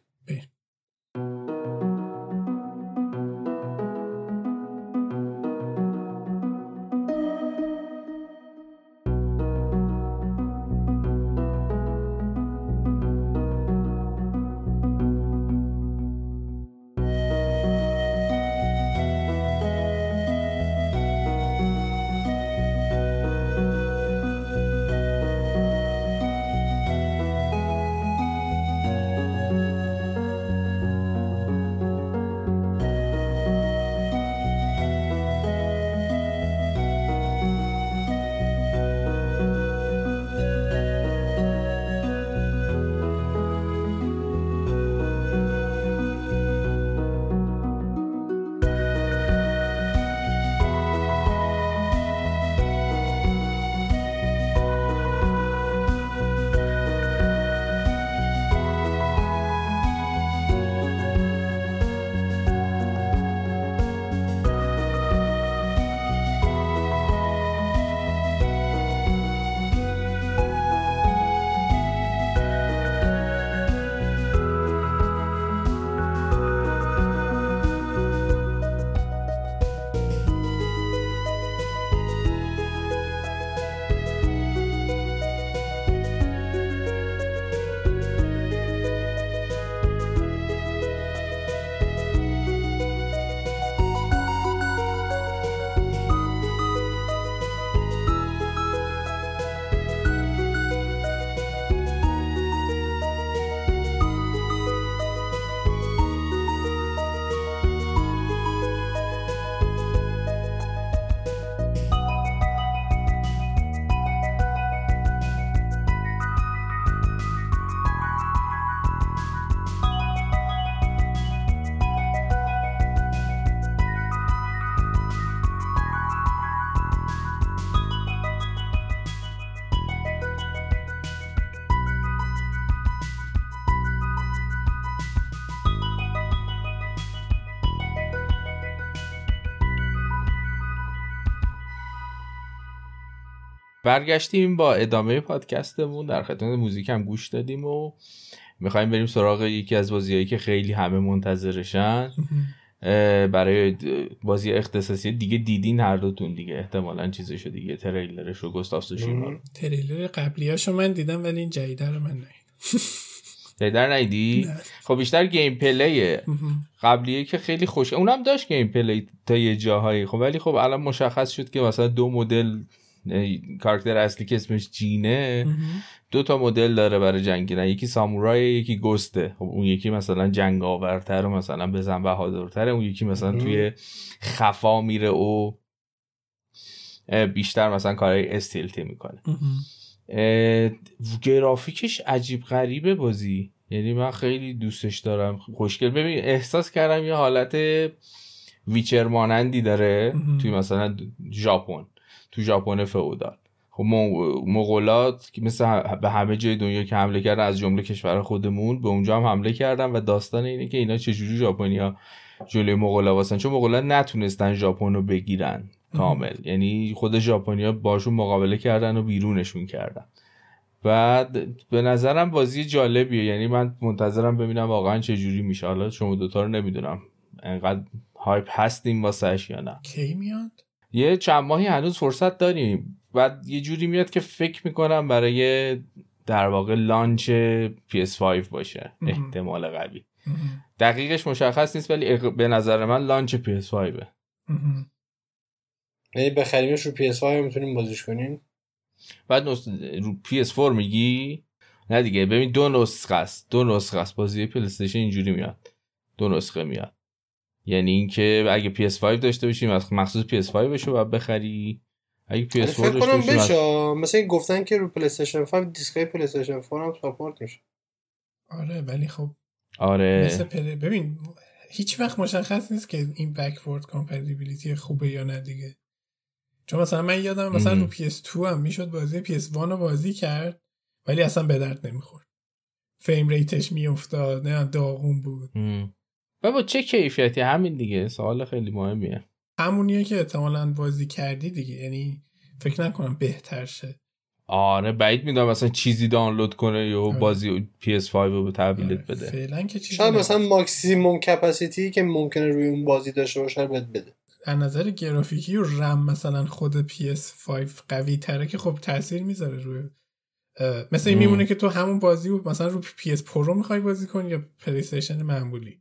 برگشتیم با ادامه پادکستمون، در خدمت موزیک هم گوش دادیم و میخوایم بریم سراغ یکی از بازیایی که خیلی همه منتظرشن. برای بازی اختصاصی دیگه دیدین هر دوتون دیگه احتمالاً چیزشو دیگه، تریلرشو، گست آف سوشیما رو، تریلر قبلیاشو من دیدم ولی این جدیده رو من ندیدم. جدیده ندیدی؟ خب بیشتر گیم پلیه قبلیه که خیلی خوش، اونم داشت گیم پلی تا یه جاهایی خب، ولی خب الان مشخص شد که مثلا دو مدل کاراکتر اصلی که اسمش جینه دو تا مدل داره برای جنگیدن، یکی سامورایی یکی گسته. خب اون یکی مثلا جنگاورتره، مثلا بزن بهادرتره، اون یکی مثلا توی خفا میره و بیشتر مثلا کارهای استیلتی میکنه. گرافیکش عجیب غریبه بازی، یعنی من خیلی دوستش دارم. خوشگل. ببین احساس کردم یه حالت ویچر مانندی داره توی مثلا ژاپن، تو ژاپن فئودال. خب مغولات که مثل به همه جای دنیا که حمله کردن از جمله کشور خودمون به اونجا هم حمله کردن و داستان اینه که اینا چجوری ژاپنیا جلوی مغولا واسن، چون مغولا نتونستن ژاپن رو بگیرن کامل، یعنی خود ژاپنیا باشون مقابله کردن و بیرونشون کردن. بعد به نظرم بازی جالبیه، یعنی من منتظرم ببینم واقعا چه جوری میشه. حالا شما دوتا رو نمیدونم انقدر هایپ هستیم واسش یا نه. کی میاد؟ یه چند ماهی هنوز فرصت داریم. بعد یه جوری میاد که فکر میکنم برای در واقع لانچ PS5 باشه احتمال قوی. دقیقش مشخص نیست ولی به نظر من لانچ PS5ه. یعنی بخریمش رو PS5 میتونیم بازیش کنیم. بعد رو PS4 میگی؟ نه دیگه، ببین دو نسخه است بازی پلی استیشن اینجوری میاد، دو نسخه میاد، یعنی اینکه اگه PS5 داشته باشیم مخصوص PS5 بشه و بخری، اگه PS4 داشته باشیم بشه. مثلا گفتن که رو پلی استیشن 5 دیسکای پلی استیشن 4 هم ساپورت میشه. آره ولی خب آره ببین هیچ وقت مشخص نیست که این بکورد کامپتیبیلیتی خوبه یا نه دیگه. چون مثلا من یادم مثلا رو PS2 هم میشد بازی PS1 رو بازی کرد ولی اصلا به درد نمیخورد، فریم ریتش میافتاد، نه داغون بود. بابا چه کیفیتی؟ همین دیگه سوال خیلی مهمیه، همونیه که احتمالاً بازی کردی دیگه، یعنی فکر نکنم بهتر شه. آره بعید میدونم مثلا چیزی دانلود کنه یا بازی PS5 رو به تبلیت بده. فعلا که چیزی شاید مثلا ماکسیمم کپاسیتی که ممکنه روی اون بازی داشته باشه بده. از نظر گرافیکی و رم مثلا خود PS5 قوی تره که خب تاثیر میذاره روی مثلا این میمونه که تو همون بازی رو مثلا رو PS پرو میخوای بازی کنی یا پلی استیشن معمولی،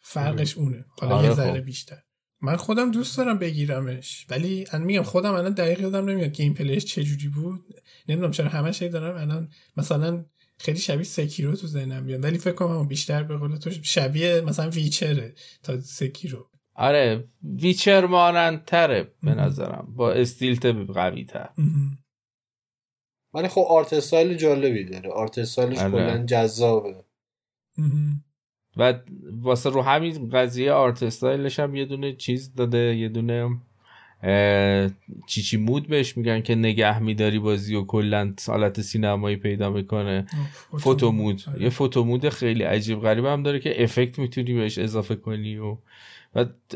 فرقش اونه. حالا آره یه ذره بیشتر. من خودم دوست دارم بگیرمش ولی من میگم خودم الان دقیق یادم نمیاد گیم پلیش چجوری بود، نمیدونم چرا همه شی دارم الان مثلا خیلی شبیه سکیرو تو ذهنم میاد ولی فکر کنم بیشتر به قول تو شبیه مثلا ویچره تا سکیرو. آره ویچر مانندتره به نظرم، با استیلت قوی تر. ولی خب آرت استایل جالبی داره، آرت استایلش کلا جذابه و واسه رو همین قضیه آرت استایلش هم یه دونه چیز داده، یه دونه چیچی مود بهش میگن که نگه میداری بازی و کلا حالت سینمایی پیدا میکنه. فوتو مود، یه فوتو مود خیلی عجیب غریب هم داره که افکت میتونی بهش اضافه کنی و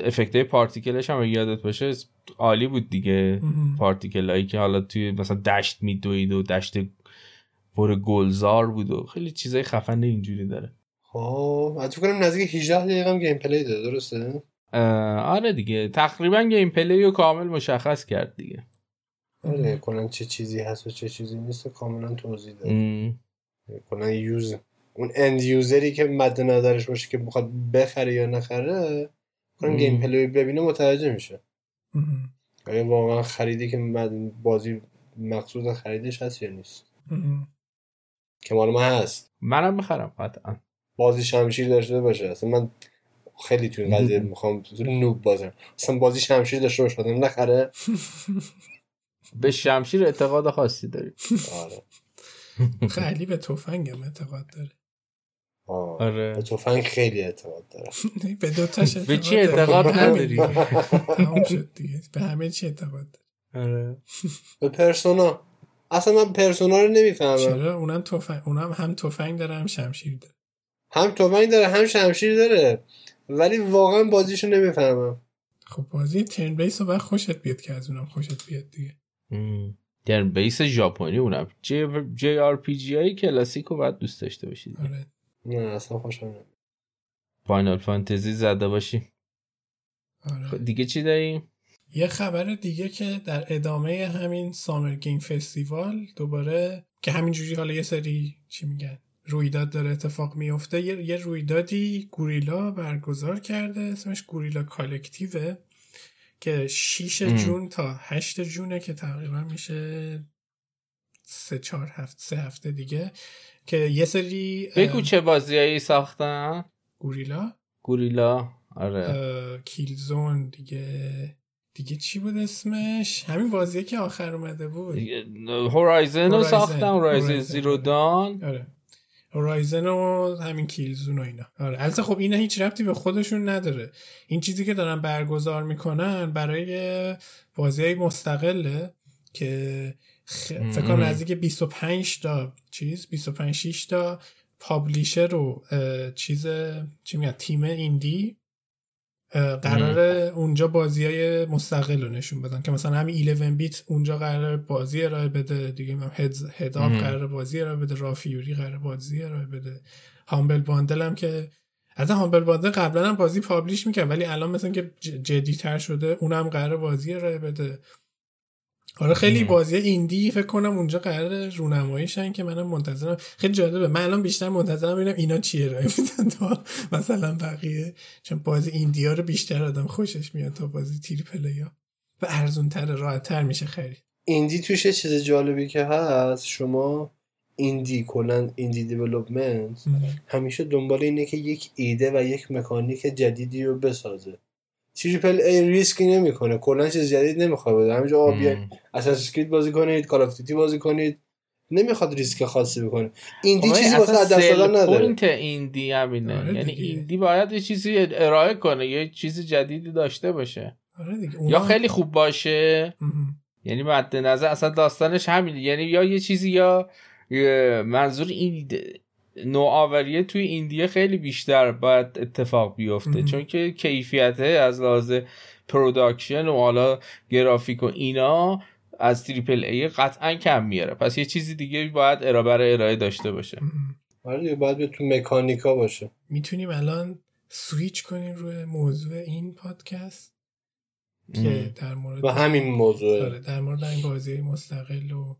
افکت‌های پارتیکلش هم یادت باشه عالی بود دیگه. پارتیکل هایی که حالا توی مثلا دشت میدوید و دشت پر گلزار بود و خیلی چیزای خفن اینجوری داره. خب حتی کنم نزدیک 18 دقیقه هم گیم پلی داره، درسته؟ آره دیگه تقریبا گیم پلی رو کامل مشخص کرد دیگه. آره کلا چه چیزی هست و چه چیزی نیست کاملا توضیح داد. کلا یوزر اون اند یوزری که مد نظرش باشه که بخواد بخره یا نخره کنم گیم پلی ببینه متوجه میشه آیا واقعا خریده که بازی مقصود خریدش هست یا نیست که مال من هست، منم میخرم قطعا بازی شمشیر داشته باشه. اصلا من خیلی تو این قضیه میخوام نوب بازم، اصلا بازی شمشیر داشته باشه نخره. به شمشیر اعتقاد خاصی داری؟ آره خیلی به تفنگم اعتقاد داره. آره به تفنگ خیلی اعتقاد داره. به دو تاش به چی اعتقاد نداری؟ تمام شد دیگه، به همه چی اعتقاد داره. آره به پرسونا. اصلا من پرسونا رو نمیفهمم چرا. اونم تفنگ، اونم هم تفنگ داره هم شمشیر داره، هم تفنگ داره هم شمشیر داره ولی واقعا بازیشو نمیفهمم. خب بازی ترن بیس رو خوشت بیاد که از اونم خوشت بیاد دیگه. ترن بیس ژاپنی اونم جی آر پی جی ای کلاسیکو بعد دوست داشته باشید. آره نه اصلا خوشم نمیاد. فاینال فانتزی زده باشی. آره دیگه چی داریم؟ یه خبر دیگه که در ادامه همین سامر گیم فستیوال دوباره که همینجوری حالا یه سری چی میگن رویداد داره اتفاق میفته. یه رویدادی گوریلا برگزار کرده اسمش گوریلا کالکتیوه که 6 جون تا 8 جونه که تقریبا میشه 3 هفته دیگه، که یه سری بگو چه بازیایی ساختن. گوریلا آره، کیلزون دیگه چی بود اسمش؟ همین بازیه که آخر اومده بود، هورایزن رو ساختن، هورایزن زیرو دان، آره هورایزن و همین کیلزون و اینا. آره البته خب اینا هیچ ربطی به خودشون نداره، این چیزی که دارن برگزار میکنن برای بازیای مستقله که فکر کنم نزدیک 25 تا چیز 25-6 تا پابلیشر و چیز چی میگن تیم ایندی قراره اونجا بازیای مستقل رو نشون بدن، که مثلا همین 11 بیت اونجا قراره بازی ارائه بده دیگه، هم هد اپ قراره بازی ارائه بده، رافیوری قراره بازی ارائه بده، هامبل باندل هم که از هامبل باندل قبلا هم بازی پابلیش میکرد ولی الان مثلا که جدی‌تر شده اونم قراره بازی ارائه بده. آره خیلی بازی ایندی فکر کنم اونجا قراره رونمایی شن که منم منتظرم. خیلی جالبه، من الان بیشتر منتظرم ببینم اینا چیه راه میدن تا مثلا بقیه، چون بازی ایندیا رو بیشتر آدم خوشش میاد تا بازی تریپلیا و ارزان‌تر راحت‌تر میشه خرید. ایندی توش چیز جالبی که هست، شما ایندی کلا ایندی دیولپمنت همیشه دنبال اینه که یک ایده و یک مکانیک جدیدی رو بسازه. تریپل ای ریسکی نمیکنه، کلا چیز جدید نمیخواد بده، همینجا آبیات اساس اسکریپت بازی کنید، کال اف دیوتی بازی کنید، نمیخواد ریسک خاصی بکنه. ایندی چیزی واسه آدم سالا نداره، پوینت ایندی همینه، یعنی ایندی باید یه چیزی ارائه کنه، یه چیز جدیدی داشته باشه، آره دیگه، یا خیلی خوب باشه، یعنی مد نظر اصلا داستانش همینه، یعنی یا یه چیزی یا منظور این نوآوریه توی ایندیه خیلی بیشتر باید اتفاق بیفته، چون که کیفیته از لحاظ پروداکشن و حالا گرافیک و اینا از تریپل ای قطعا کم میاره، پس یه چیزی دیگه باید ارائه داشته باشه. آره باید به تو مکانیکا باشه. میتونیم الان سویچ کنیم روی موضوع این پادکست که در مورد و همین موضوع در مورد این بازی مستقل و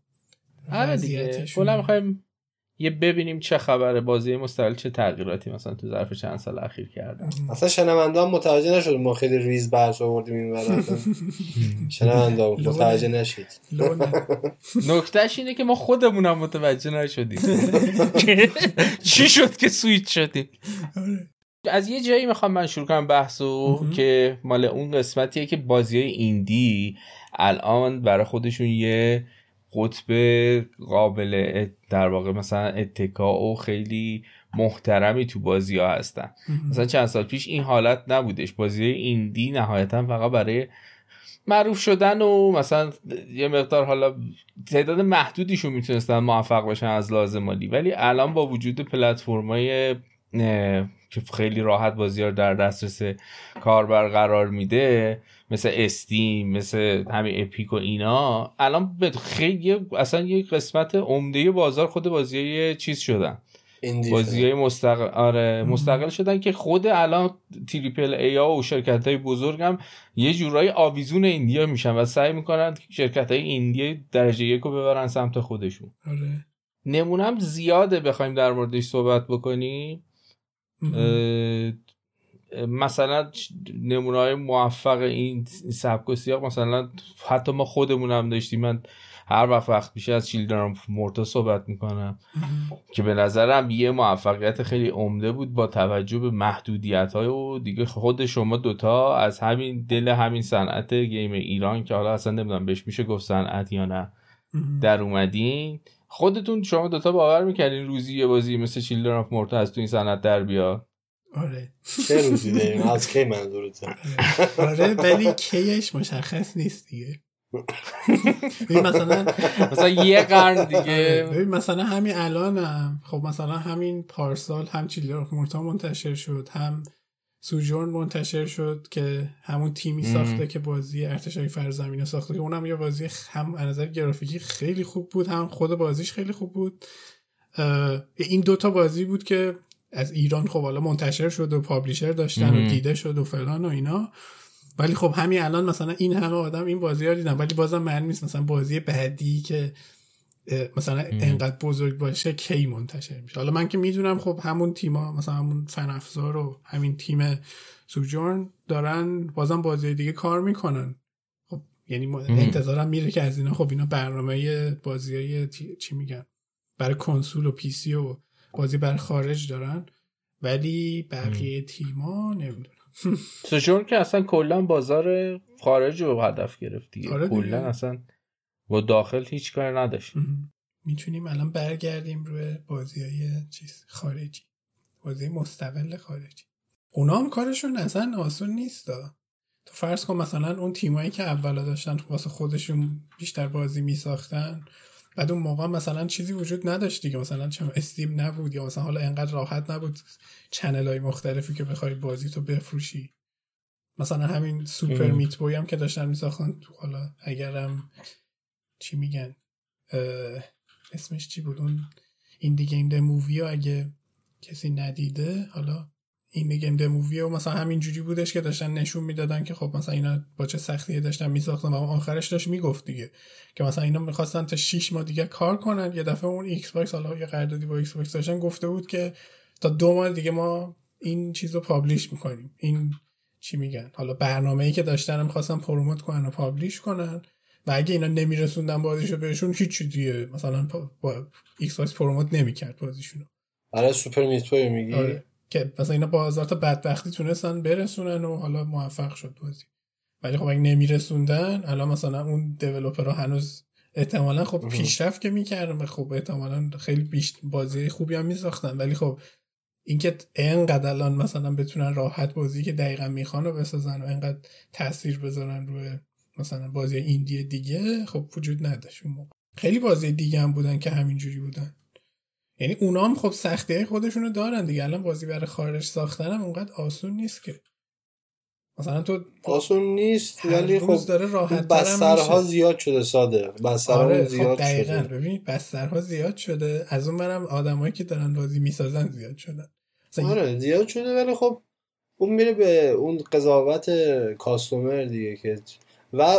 وضعیتش کلا می‌خوایم یه ببینیم چه خبره، بازی مستقل چه تغییراتی مثلا تو ظرف چند سال اخیر کرده. اصلا شنونده هم متوجه نشد ما خیلی ریز بحث آوردیم این برای شنونده هم متوجه نشید. نکتهش اینه که ما خودمونم متوجه نشدیم چی شد که سویت شدیم. از یه جایی میخوام من شروع کنم بحثو که مال اون قسمتیه که بازی ایندی الان برای خودشون یه قطب قابل در واقع مثلا اتکا و خیلی محترمی تو بازی ها هستن. مثلا چند سال پیش این حالت نبودش، بازی ایندی نهایتا فقط برای معروف شدن و مثلا یه مقدار حالا تعداد محدودیشون میتونستن موفق باشن از لازم مالی، ولی الان با وجود پلتفرمای که خیلی راحت بازی ها در دسترس کاربر قرار میده، مثل استیم، مثل همین اپیک و اینا، الان خیلی اصلا یه قسمت عمده بازار خود بازیای چیز شدن، بازیای مستقل، آره مستقل شدن، که خود الان تریپل ای ها و شرکت‌های بزرگم یه جورایی آویزون ایندیا میشن و سعی میکنن شرکت‌های ایندیا درجه یک رو ببرن سمت خودشون. آره نمونم زیاده بخوایم در موردش صحبت بکنیم. مثلا نمونه‌های موفق این سبک و سیاق مثلا حتی ما خودمون هم داشتیم، من هر وقت میشه از چیلدرن آف مورتا صحبت میکنم که به نظرم یه موفقیت خیلی عمده بود با توجه به محدودیت‌های و دیگه خود شما دوتا از همین دل همین صنعت گیم ایران که حالا اصلا نمیدونم بهش میشه گفت صنعت یا نه در اومدین، خودتون شما دوتا باور میکنین روزی یه بازی مثل چیلدرن آف مورتا از تو این صنعت در بیاد؟ آره چه روزی داریم از کی منظورتون؟ آره ولی کیش مشخص نیست دیگه، مثلا یه قرن دیگه، مثلا همین الان هم خب مثلا همین پارسال هم چیلدرن آف مورتا منتشر شد، هم سوجورن منتشر شد که همون تیمی ساخته که بازی ارتشای فرزمینه ساخته، که اونم یه بازی هم از نظر گرافیکی خیلی خوب بود، هم خود بازیش خیلی خوب بود. این دوتا بازی بود که از ایران خب حالا منتشر شد و پابلیشر داشتن و دیده شد و فلان و اینا، ولی خب همین الان مثلا این همه آدم این بازی ها دیدن، ولی بازم معنی نیست مثلا بازی بعدی که مثلا انقدر بزرگ باشه کی منتشر میشه. حالا من که میدونم خب همون تیما مثلا همون فن افزار و همین تیم سوجورن دارن بازم بازی دیگه کار میکنن، یعنی انتظارم میره که از اینا خب اینا برنامه بازیای چی میگن برای کنسول و پی سی و بازی برای خارج دارن، ولی بقیه تیما نمیدونم. سوژور که اصلا کلا بازار خارج رو هدف گرفت دیگه. آره کلا اصلا با داخل هیچ کار نداشت. میتونیم الان برگردیم روی بازیای چیز خارجی، بازی مستقل خارجی. اونا هم کارشون اصلا آسون نیست. تو فرض کن مثلا اون تیمایی که اولا داشتن واسه خودشون بیشتر بازی میساختن، بعد اون موقع مثلا چیزی وجود نداشت دیگه، مثلا چون استیم نبود یا مثلا حالا اینقدر راحت نبود چنل‌های مختلفی که بخوای بازی تو بفروشی. مثلا همین سوپر میت بوی هم که داشتن میساختن، حالا اگرم چی میگن اسمش چی بود اون این دیگه این مووی اگه کسی ندیده، حالا این گیم دمو ویو مثلا همین جوری بودش که داشتن نشون میدادن که خب مثلا اینا با چه سختیه داشتن میساختن و آخرش داشت میگفت دیگه که مثلا اینا میخواستن تا 6 ماه دیگه کار کنن. یه دفعه اون ایکس باکس حالا یه قراردادی با ایکس باکس داشتن، گفته بود که تا 2 ماه دیگه ما این چیزو پابلش میکنیم. این چی میگن حالا برنامه‌ای که داشتن میخواستن پروموت کنن و پابلش کنن و اگه اینا نمیرسوندن بازیشو بهشون هیچ چیزی مثلا ایکس باکس پروموت نمیکرد بازیشونو. آره سوپر میتوی میگی که مثلا اینا با هزار تا بدبختی تونستن برسونن و حالا موفق شد بازی، ولی خب اگه نمیرسوندن الان مثلا اون دیولپرها هنوز احتمالا خب پیشرفت که میکردن، خب احتمالا خیلی بازی خوبی هم میساختن، ولی خب اینکه اینقدر الان مثلا بتونن راحت بازی که دقیقا میخوان رو بسازن و اینقدر تاثیر بذارن روی مثلا بازی ایندی دیگه خب وجود نداشت اون موقع. خیلی بازی دیگه هم بودن که همینجوری بودن، یعنی اونا هم خب سختی‌های خودشونو دارن دیگه. الان بازی برای خارج ساختن هم اونقدر آسون نیست که مثلا تو آسون نیست، ولی خب بسترها زیاد شده ساده. آره خب دقیقاً ببین بسترها زیاد شده، از اون برم آدمایی که دارن بازی میسازن زیاد شدن. آره زیاد شده، ولی خب اون میره به اون قضاوت کاستومر دیگه که و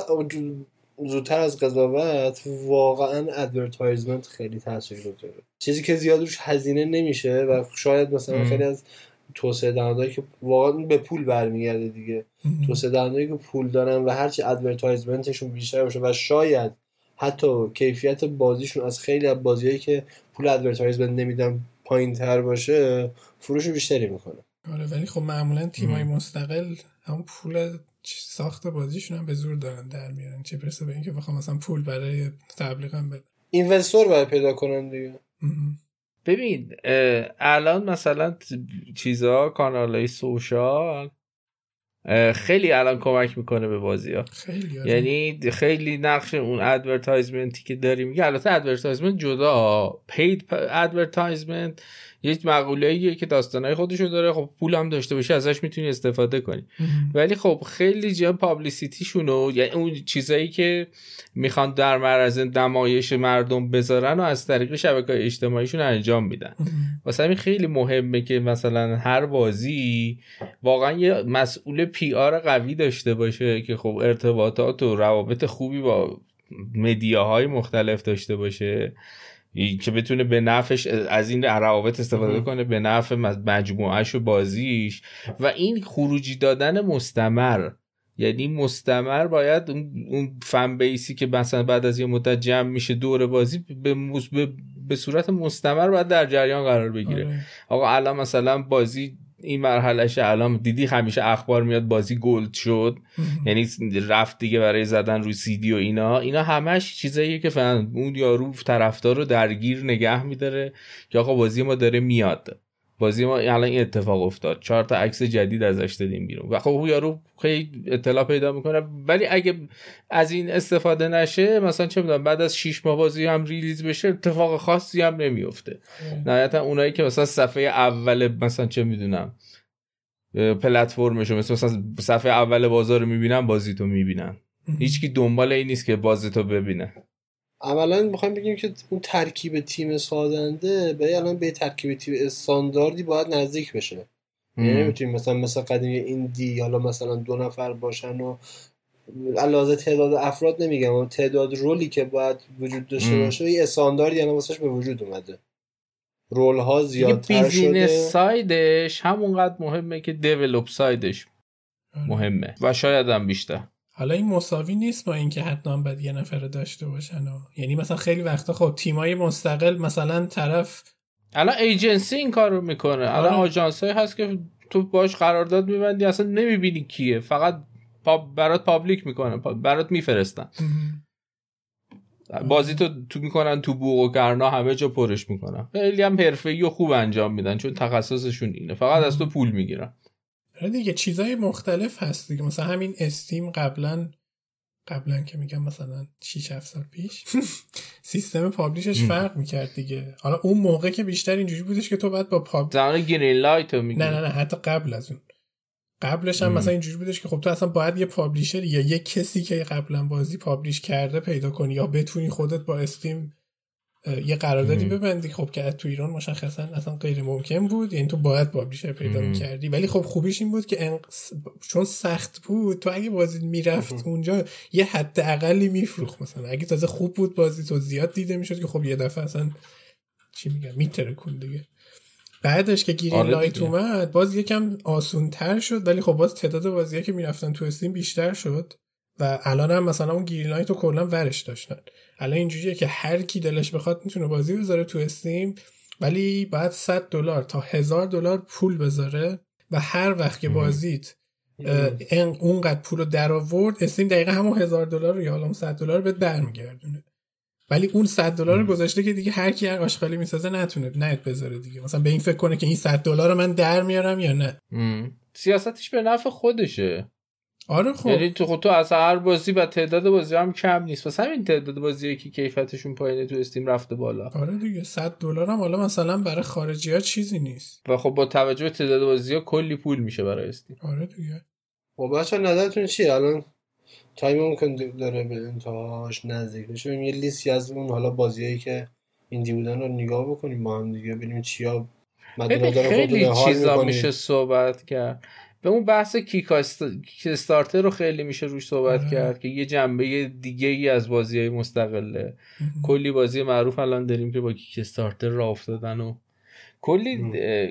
زودتر از قضاوت واقعا ادورتایزمنت خیلی تاثیرگذاره، چیزی که زیاد روش هزینه نمیشه و شاید مثلا خیلی از توسعه دهنده‌ای که واقعا به پول برمیگرده دیگه، توسعه دهنده‌ای که پول دارن و هرچی ادورتایزمنتشون بیشتر باشه و شاید حتی کیفیت بازیشون از خیلی از بازیایی که پول ادورتایزمنت نمیدن پایین‌تر باشه فروش بیشتری میکنه. آره ولی خب معمولا تیمای مستقل هم پول ساخت بازیشون هم به زور دارن در میارن، چه برسه به اینکه بخوام مثلا پول برای تبلیغم بدم، اینوستور برای پیدا کنن دیگه. ببین الان مثلا چیزا کانالای سوشال خیلی الان کمک میکنه به بازی‌ها، یعنی خیلی نقش اون ادورتایزمنتی که داری میگه. البته ادورتایزمنت جدا، پید ادورتایزمنت یک مقوله‌ایه که داستانای خودش رو داره، خب پول هم داشته باشه ازش میتونی استفاده کنی. ولی خب خیلی جا پابلیسیتیشونو، یعنی اون چیزایی که میخوان در معرض نمایش مردم بذارن و از طریق شبکه‌های اجتماعیشون انجام میدن. واسه همین خیلی مهمه که مثلا هر بازی واقعا یه مسئول پی آر قوی داشته باشه که خب ارتباطات و روابط خوبی با مدیاهای مختلف داشته باشه که بتونه به نفعش از این روابط استفاده کنه به نفع مجموعهش و بازیش. و این خروجی دادن مستمر، یعنی مستمر باید اون فن بیسی که مثلا بعد از یه مدت جمع میشه دور بازی به صورت مستمر باید در جریان قرار بگیره. آقا الان مثلا بازی این مرحلهش الان دیدی همیشه اخبار میاد بازی گولد شد یعنی رفت دیگه برای زدن روی سی دی و اینا همش چیزاییه که فن اون یارو طرفدار رو درگیر نگه میداره که آقا بازی ما داره میاد، بازی ما الان این اتفاق افتاد 4 تا عکس جدید ازش دادیم بیرون و خب اون یارو خیلی اطلاع پیدا میکنه. ولی اگه از این استفاده نشه مثلا چه میدونم بعد از 6 ماه بازی هم ریلیز بشه اتفاق خاصی هم نمیفته. نهایتا اونایی که مثلا صفحه اول مثلا چه میدونم پلتفرمشو مثلا صفحه اول بازار میبینن بازی تو میبینن، هیچکی دنبال این نیست که بازی تو ببینه. عملاً میخوایم بگیم که اون ترکیب تیم سازنده به الان به ترکیب تیم استانداردی باید نزدیک بشه، یعنی نمیتونیم مثلا قدیم ایندی حالا مثلا 2 نفر باشن و علاوه تعداد افراد نمیگم اما تعداد رولی که باید وجود داشته باشه این استانداردی الان واسش به وجود اومده، رول ها زیادتر شده. بیزینس سایدش همونقدر مهمه که دیولپ سایدش مهمه و شاید هم بیشتر. حالا این مساوی نیست با اینکه حتما باید یه نفر داشته باشن و... یعنی مثلا خیلی وقتا خب تیمای مستقل مثلا طرف الان ایجنسی این کارو میکنه، الان آژانسایی هست که تو باش قرارداد میبندی اصلا نمیبینی کیه، فقط برات پابلیک میکنه، برات میفرستن بازی تو میکنن تو بوق و کرنا همه جا پرش میکنن. خیلی هم حرفه‌ای و خوب انجام میدن چون تخصصشون اینه، فقط از تو پول میگیرن. آره دیگه چیزای مختلف هست دیگه، مثلا همین استیم قبلا که میگم مثلا 6 7 سال پیش سیستم پابلیشش فرق میکرد دیگه. حالا اون موقع که بیشتر اینجوری بودش که تو بعد با زمان گرین لایت رو میگی، نه حتی قبل از اون، قبلش هم مثلا اینجوری بودش که خب تو اصلا باید یه پابلیشر یا یه کسی که قبلا بازی پابلیش کرده پیدا کنی یا بتونی خودت با استیم یه قراردادی ببندی. خب که تو ایران مشخصا اصلا غیر ممکن بود، یعنی تو باید پابلیشر پیدا می‌کردی. ولی خب خوبیش این بود که چون سخت بود تو اگه بازی میرفت اونجا یه حد اقلی میفروخت، مثلا اگه تازه خوب بود بازی تو زیاد دیده میشد که خب یه دفعه اصلا چی میگم میترکون دیگه. بعدش که گیرین لایت اومد باز یکم آسون‌تر شد، ولی خب باز تعداد بازی‌ها که میرفتن تو استیم بیشتر شد و الان هم مثلا اون گیرین لایت رو کلا ورش داشتن. الان اینجوریه که هر کی دلش بخواد میتونه بازی بذاره تو استیم، ولی باید $100 تا $1000 پول بذاره و هر وقت که بازیت اونقدر پول رو در آورد استیم دقیقاً همون $1000 رو یا حالا $100 بهت برمیگردونه. ولی اون $100 رو گذاشته که دیگه هر کی هر آشغالی میسازه نتونه نت بذاره دیگه، مثلا به این فکر کنه که این $100 رو من در میارم یا نه. سیاستش به نفع خودشه. آره خب یعنی تو از هر بازی و تعداد بازی هم کم نیست، واسه همین تعداد بازیه که کیفیتشون پایینه تو استیم رفته بالا. آره دیگه $100 هم حالا مثلا برای خارجی ها چیزی نیست و خب با توجه به تعداد بازی ها کلی پول میشه برای استیم. آره دیگه. خب بچه‌ها نظرتون چیه؟ الان تایممون که داره به انتهاش نزدیک میشه، یه لیستی از اون حالا بازیایی که ایندی بودن رو نگاه بکنیم با هم دیگه، ببینیم چیا مدل داره خودمون حال میشه صحبت کرد. به اون بحث کیکستارتر رو خیلی میشه روش صحبت کرد که یه جنبه دیگه ای از بازی‌های مستقله. کلی بازی معروف الان داریم که با کیکستارتر راه افتادن و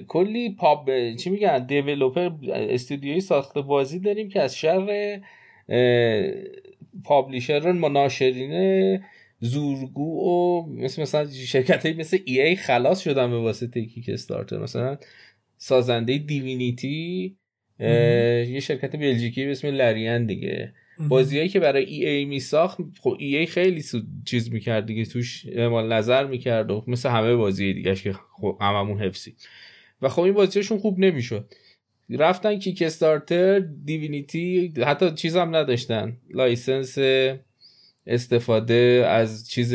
کلی پاب چی میگن دیولپر استودیوی ساخته بازی داریم که از شر پابلیشران مناشرین زورگو و مثلا شرکت‌های مثل EA خلاص شدن به واسطه کیکستارتر. مثلا سازنده دیوینیتی یه شرکت بلژیکی به اسم لریان دیگه، بازیایی که برای EA میساخت خب EA خیلی چیز میکرد دیگه، توش اعمال نظر میکرد و مثل همه بازی دیگه که خب هممون حفظی و خب این بازیاشون خوب نمیشد، رفتن کیک استارتر دیوینیتی حتی چیز هم نداشتن، لایسنس استفاده از چیز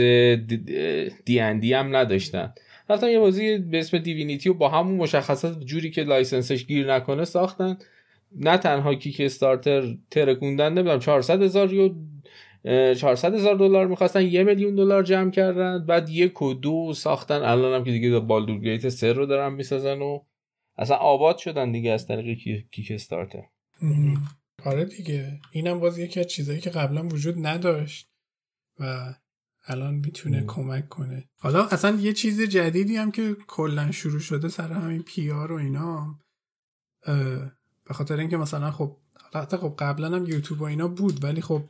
دی هم نداشتن، رفتن یه بازی به اسم دیوینیتی و با همون مشخصات جوری که لایسنسش گیر نکنه ساختن. نه تنها کیک استارتر ترکوندن، نمیدونم $400,000 میخواستن $1,000,000 جمع کردن، بعد 1 و 2 ساختن. الان هم که دیگه بالدور گیت 3 رو دارن میسازن و اصلا آباد شدن دیگه از طریق کیک استارتر. آره دیگه اینم باز یکی از چیزایی که قبلا وجود نداشت و الان میتونه کمک کنه. حالا اصلا یه چیز جدیدی هم که کلا شروع شده سر همین پی آر و اینا، به خاطر اینکه مثلا خب حتی خب قبلا هم یوتیوب و اینا بود، ولی خب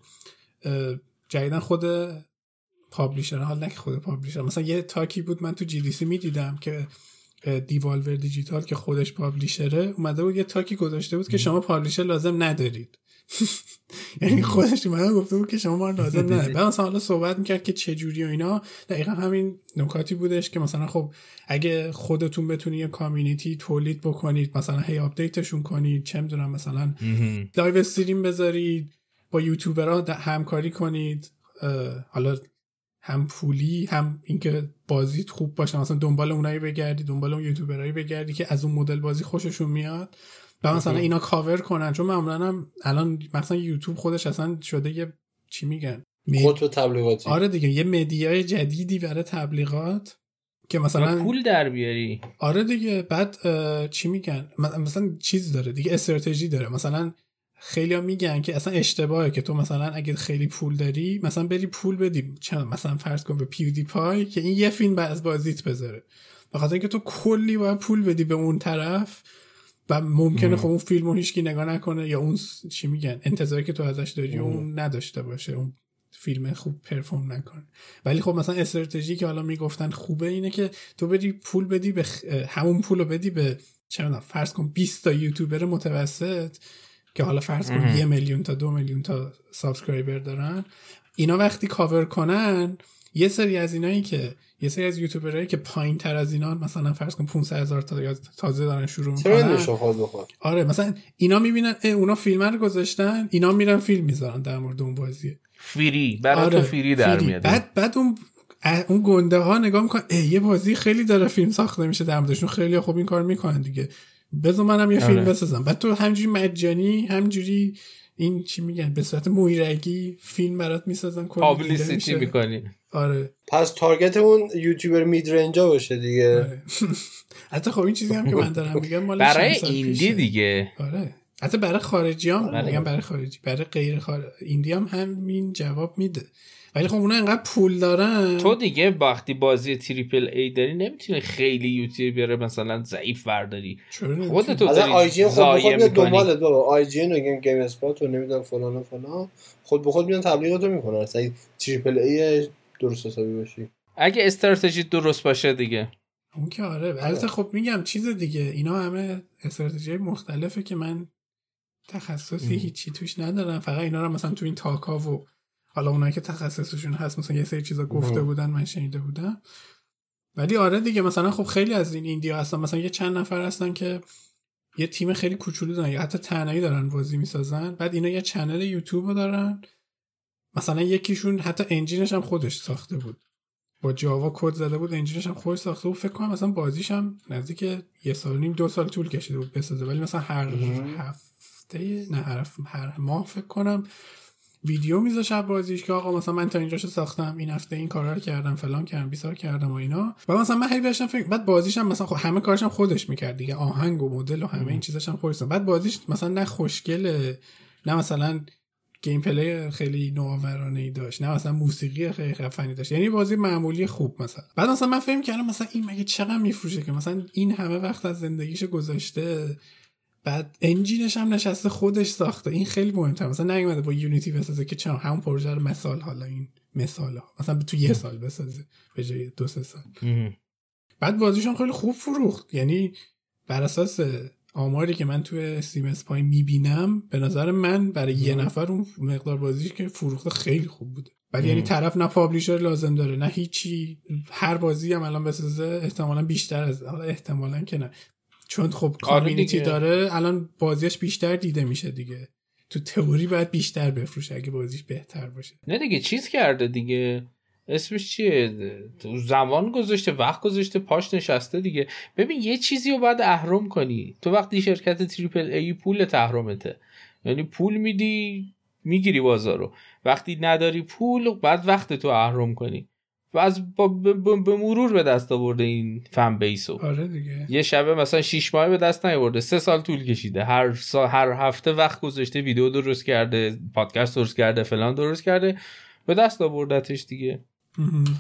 جدیدن خود پابلیشر، حالا نه خود پابلیشر، مثلا یه تاکی بود من تو جی دی سی میدیدم که دیوالور دیجیتال که خودش پابلیشره اومده بود یه تاکی گذاشته بود که شما پابلیشر لازم ندارید، یعنی خودش اومده گفته بود که شما ما لازم ندارید. بعد مثلا حالا صحبت میکرد که چه جوری و اینا، دقیقا همین نکاتی بودش که مثلا خب اگه خودتون بتونید یه کامیونیتی تولید بکنید، مثلا هی آپدیتشون کنید، چه میدونم مثلا لایو استریم بذارید، با یوتیوبرها همکاری کنید، حالا هم پولی هم اینکه بازیت خوب باشه، مثلا دنبال اونایی بگردی، دنبال اون یوتیوبرایی بگردی که از اون مدل بازی خوششون میاد و مثلا اینا کاور کنن، چون معمولا هم الان مثلا یوتیوب خودش اصلا شده یه چی میگن خودت تبلیغاتی. آره دیگه یه مدیای جدیدی برای تبلیغات که مثلا پول در بیاری. آره دیگه. بعد چی میگن مثلا چیز داره دیگه، استراتژی داره. مثلا خیلی‌ها میگن که اصلا اشتباهه که تو مثلا اگه خیلی پول داری مثلا بری پول بدی، چرا مثلا فرض کن به پیودی پای که این یه فیلم از بازیت بذاره، بخاطر اینکه تو کلی باید پول بدی به اون طرف و ممکنه خب اون فیلمو هیچکی نگاه نکنه یا اون چی میگن انتظاری که تو ازش داری اون نداشته باشه، اون فیلم خوب پرفورم نکنه. ولی خب مثلا استراتژی که حالا میگفتن خوبه اینه که تو بدی پول بدی به همون پولو بدی به چه میدونم فرض کن 20 تا یوتیوبر متوسط که حالا فرض کن 1 میلیون تا 2 میلیون تا سابسکرایبر دارن، اینا وقتی کاور کنن یه سری از اینایی که یه سری از یوتیوبرایی که پایین تر از اینا مثلا فرض کن 500,000 تا یا تازه دارن شروع میکنن، آره مثلا اینا میبینن اونا فیلم رو گذاشتن، اینا میرن فیلم میذارن در مورد اون بازی فری برای تو فری در میاد. بعد اون گنده ها نگاه میکنن یه بازی خیلی داره فیلم ساخته میشه در موردشون، خیلی خوب این کار میکنن دیگه، بذار منم یه فیلم بسازم. بعد تو همینجوری مجانی همینجوری این چی میگن به صورت مویرگی فیلم برات میسازن، کلی پابلیسیتی میکنی. آره پس تارگت اون یوتیوبر میدرنجا باشه دیگه. حتی خب این چیزی هم که من دارم میگم مال برای ایندی دیگه، آره حتی برای خارجی هم میگم، برای خارجی برای غیر ایندی هم همین جواب میده. ولی خب اونا انقدر پول دارن تو دیگه وقتی بازی تریپل ای داری نمیتونی خیلی یوتیوبر مثلا ضعیف برداری، خودت تو داری زایه میکنی دنبالت بابا آی جی اینو گیم اسپات رو نمیدونم فلان و فلان، خود به خود میان تبلیغاتو میکنن. اصلا تریپل ای درست حسابی باشی اگه استراتژی درست باشه دیگه اون که آره. البته خب میگم چیز دیگه، اینا همه استراتژی مختلفه که من تخصصی هیچی توش ندارم، فقط اینا رو مثلا تو این تاکا و حالا اونایی که تخصصشون هست مثلا یه سری چیزا گفته بودن من شنیده بودم. ولی آره دیگه مثلا خب خیلی از این ایندیا هستن، مثلا یه چند نفر هستن که یه تیم خیلی کوچولو دارن یا حتی تنهایی دارن بازی میسازن، بعد اینا یه چنل یوتیوب دارن، مثلا یکیشون حتی انجینش هم خودش ساخته بود، با جاوا کد زده بود، انجینش هم خودش ساخته بود، فکر کنم مثلا بازیش هم نزدیک 1.5-2 سال طول کشیده بود بسازه. ولی مثلا هر هفته نه هر ماه فکر کنم ویدیو میذاشه بازیش که آقا مثلا من تا اینجاشو ساختم، این هفته این کارا رو کردم، فلان کردم، بیسار کردم و اینا. و مثلا من هی داشتم فکر، بعد بازیش هم مثلا همه کارش هم خودش میکرد دیگه، آهنگ و مدل و همه این چیزاش هم خودش. بعد بازیش مثلا نه خوشگله نه مثلا گیم پلی خیلی نوآورانه ای داشت، نه مثلا موسیقی خیلی خفنی داشت، یعنی بازی معمولی خوب مثلا. بعد مثلا من فکر کردم مثلا این مگه چقدر میفروشه که مثلا این همه وقت از زندگیشو گذاشته، بعد انجینش هم نشسته خودش ساخته. این خیلی مهمتر، مثلا نیومده با یونیتی بسازه که چرا همون پروژه رو مثال، حالا این مثالا مثلا تو یه سال بسازه به جای 2-3 سال. بعد بازیشون خیلی خوب فروخت، یعنی بر اساس آماری که من توی سیم اسپای میبینم به نظر من برای یه نفر اون مقدار بازیش که فروخته خیلی خوب بوده. ولی یعنی طرف نه پابلیشر لازم داره نه هیچی، هر بازی هم الان بسازه احتمالاً بیشتر از حالا احتمالاً که نه، چون خب کامیونیتی داره الان بازیش بیشتر دیده میشه دیگه، تو تئوری باید بیشتر بفروشه اگه بازیش بهتر باشه. نه دیگه چیز کرده دیگه، اسمش چیه، تو زمان گذاشته، وقت گذاشته، پاش نشسته دیگه. ببین یه چیزی رو باید اهرم کنی، تو وقتی شرکت تریپل ای پول تهرمته، یعنی پول میدی میگیری بازارو، وقتی نداری پول بعد وقت تو اهرم کنی و از به مرور به دست آورده این فن بیسو. آره دیگه یه شبه مثلا 6 ماه به دست نیاورده، 3 سال طول کشیده، هر هفته وقت گذاشته، ویدیو درست کرده، پادکست درست کرده، فلان درست کرده، به دست آوردتش دیگه.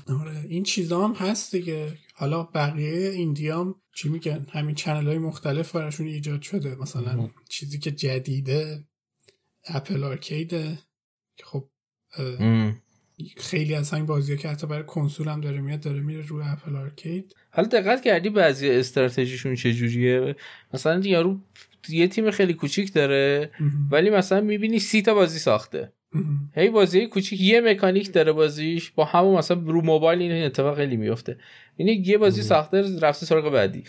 آره این چیزا هم هست دیگه. حالا بقیه ایندیام چی میگن، همین چنل‌های مختلف براشون ایجاد شده، مثلا چیزی که جدیده اپل آرکیده که خب خیلی از همین بازی‌ها که حتی برای کنسول هم داره میاد داره میره روی اپل آرکید. حالا دقت کردی بعضی استراتژیشون چجوریه؟ مثلا یارو یه تیم خیلی کوچیک داره ولی مثلا میبینی 30 تا بازی ساخته، هی بازی کوچیک یه مکانیک داره بازیش با همون، مثلا رو موبایل این اتفاق خیلی میفته، یعنی یه بازی ساخته رفته سراغ بعدی،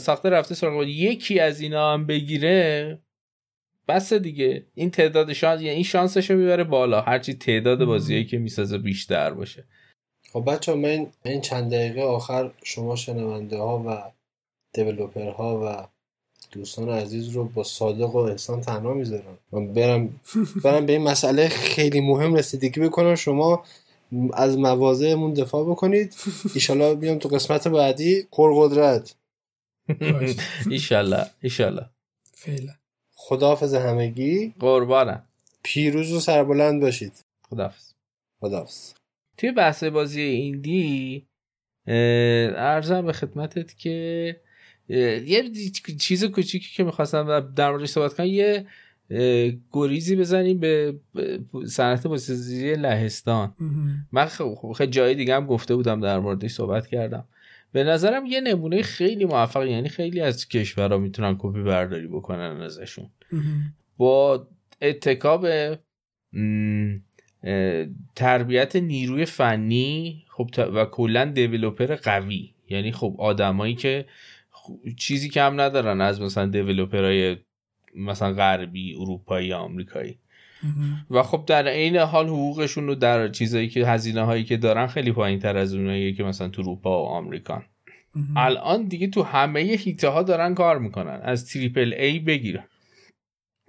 ساخته رفته سراغ بعدی، یکی از اینا هم بگیره بس دیگه. این تعداد شانس، یعنی این شانسشو میبره بالا، هرچی تعداد بازیایی که میسازه بیشتر باشه. خب بچه ها من این چند دقیقه آخر شما شنونده ها و دیولوپر ها و دوستان عزیز رو با صادق و احسان تنها میذارم، من برم به این مسئله خیلی مهم رسیدگی بکنم، شما از مواضعمون دفاع بکنید، ایشالله بیام تو قسمت بعدی پرقدرت. ایشالله فعلا خداحافظ همگی، قربانم، پیروز و سربلند باشید. خداحافظ. توی بحث بازی ایندی عرضم به خدمتت که یه چیز کوچیکی که می‌خواستم در موردش صحبت کنم، یه گریزی بزنیم به صنعت بازیسازی لهستان. من خیلی جای دیگه هم گفته بودم در موردش صحبت کردم. به نظرم یه نمونه خیلی موفق، یعنی خیلی از کشورها میتونن کپی برداری بکنن ازشون با اتکا به تربیت نیروی فنی خب و کلا دیولپر قوی، یعنی خب آدمایی که چیزی کم ندارن از مثلا دیولپرای مثلا غربی، اروپایی، آمریکایی و خب در عین حال حقوقشون رو در چیزایی که هزینه هایی که دارن خیلی پایین تر از اونایی که مثلا تو اروپا و آمریکان. الان دیگه تو همه هیته ها دارن کار میکنن، از تریپل ای بگیرن.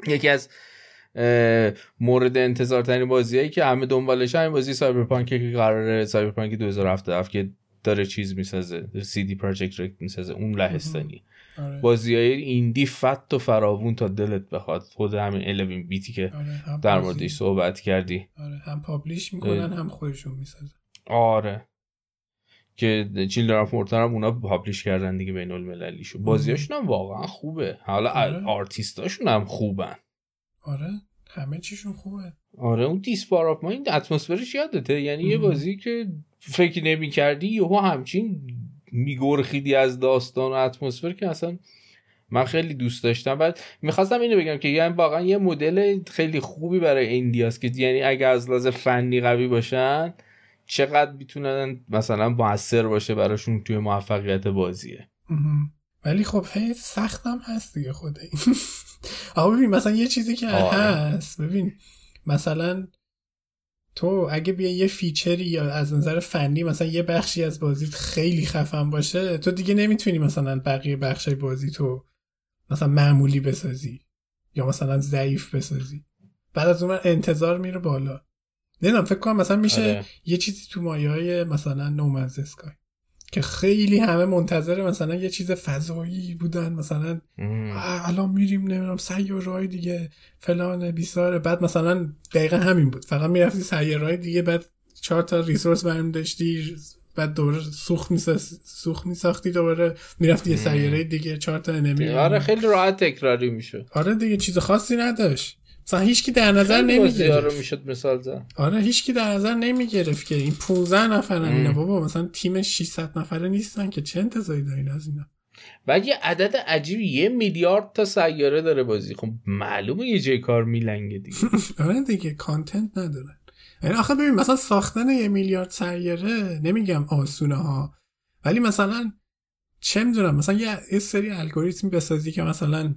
یکی از مورد انتظار ترین بازیایی که همه دنبالش همین بازی سایبرپانک که قراره سایبرپانک 2077 که داره چیز میسازه، سی دی پروژکت رکت میسازه، اون لهستانی. بازیای ایندی فت و فراوون تا دلت بخواد، خود همین 11 بیتی که هم در موردش صحبت کردی، هم پابلیش میکنن هم خودشون میسازن. که Children of Morta هم اونا پابلیش کردن دیگه بین المللیشو. بازیاشون هم واقعا خوبه، حالا آرتیستاشون هم خوبن. همه چیشون خوبه. اون دیسپاراب ما این اتمسفرش یادته، یعنی یه بازی که فکر نمی کردی یهو همچین میگرخیدی از داستان و اتمسفر که اصلا من خیلی دوست داشتم. بعد میخواستم اینو بگم که یعنی واقعا یه مدل خیلی خوبی برای ایندیاس که یعنی اگه از لحاظ فنی قوی باشن چقدر میتونن مثلا موثر باشه براشون توی موفقیت بازیه. ولی خب خیلی سخت هم هست دیگه خود این. ببین مثلا یه چیزی که هست، ببین مثلا تو اگه بیا یه فیچری یا از نظر فنی مثلا یه بخشی از بازیت خیلی خفن باشه، تو دیگه نمیتونی مثلا بقیه بخشای بازی تو مثلا معمولی بسازی یا مثلا ضعیف بسازی. بعد از اون انتظار میره بالا. نمیدونم، فکر کنم مثلا میشه یه چیزی تو مایه‌های مثلا نومنز اسکای که خیلی همه منتظر مثلا یه چیز فضایی بودن، مثلا الان میریم نمیدونم سیاره‌های دیگه فلان بیساره. بعد مثلا دقیقا همین بود، فقط میرفتی سیاره‌های دیگه، بعد 4 تا ریسورس برمی داشتی، بعد دوباره سوخت میساختی دوباره میرفتی یه سیاره دیگه 4 تا انمی. خیلی راحت تکراری میشه. دیگه چیز خاصی نداشت، مثلا هیچکی در نظر نمیگرفت. میشد مثال زد. هیچکی در نظر نمیگرفت که این 15 نفرن اینا، بابا مثلا تیم 600 نفره نیستن که چه انتظاری دارین از اینا. بعد یه عدد عجیبی 1 میلیارد تا سیاره داره بازی. خب معلومه یه جای کار میلنگه دیگه. دیگه کانتنت ندارن. یعنی آخه ببین مثلا ساختن 1 میلیارد سیاره نمیگم آسونه ها، ولی مثلا چه میدونم مثلا یه سری الگوریتم بسازی که مثلا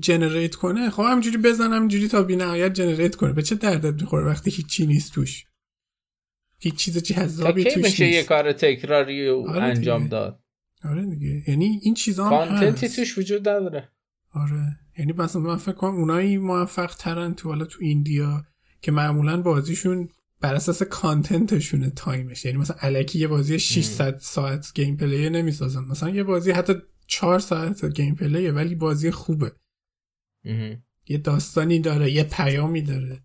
جنریت کنه، خب همینجوری بزنم همینجوری تا بی‌نهایت جنریت کنه، به چه دردت میخوره وقتی هیچی نیست توش، هیچ چیز جذابی توش نیست. یه کار تکراری انجام داد. دیگه یعنی این چیزا کانتنتی توش وجود نداره. یعنی مثلا من فکر کنم اونایی موفق ترن تو حالا تو ایندیا که معمولا بازیشون بر اساس کانتنتشونه، تایمش. یعنی مثلا الکی یه بازی 600 ساعت گیم پلی نمیسازن، مثلا یه بازی حتی 4 ساعت گیم پلی ولی بازی خوبه. یه داستانی داره، یه پیامی داره.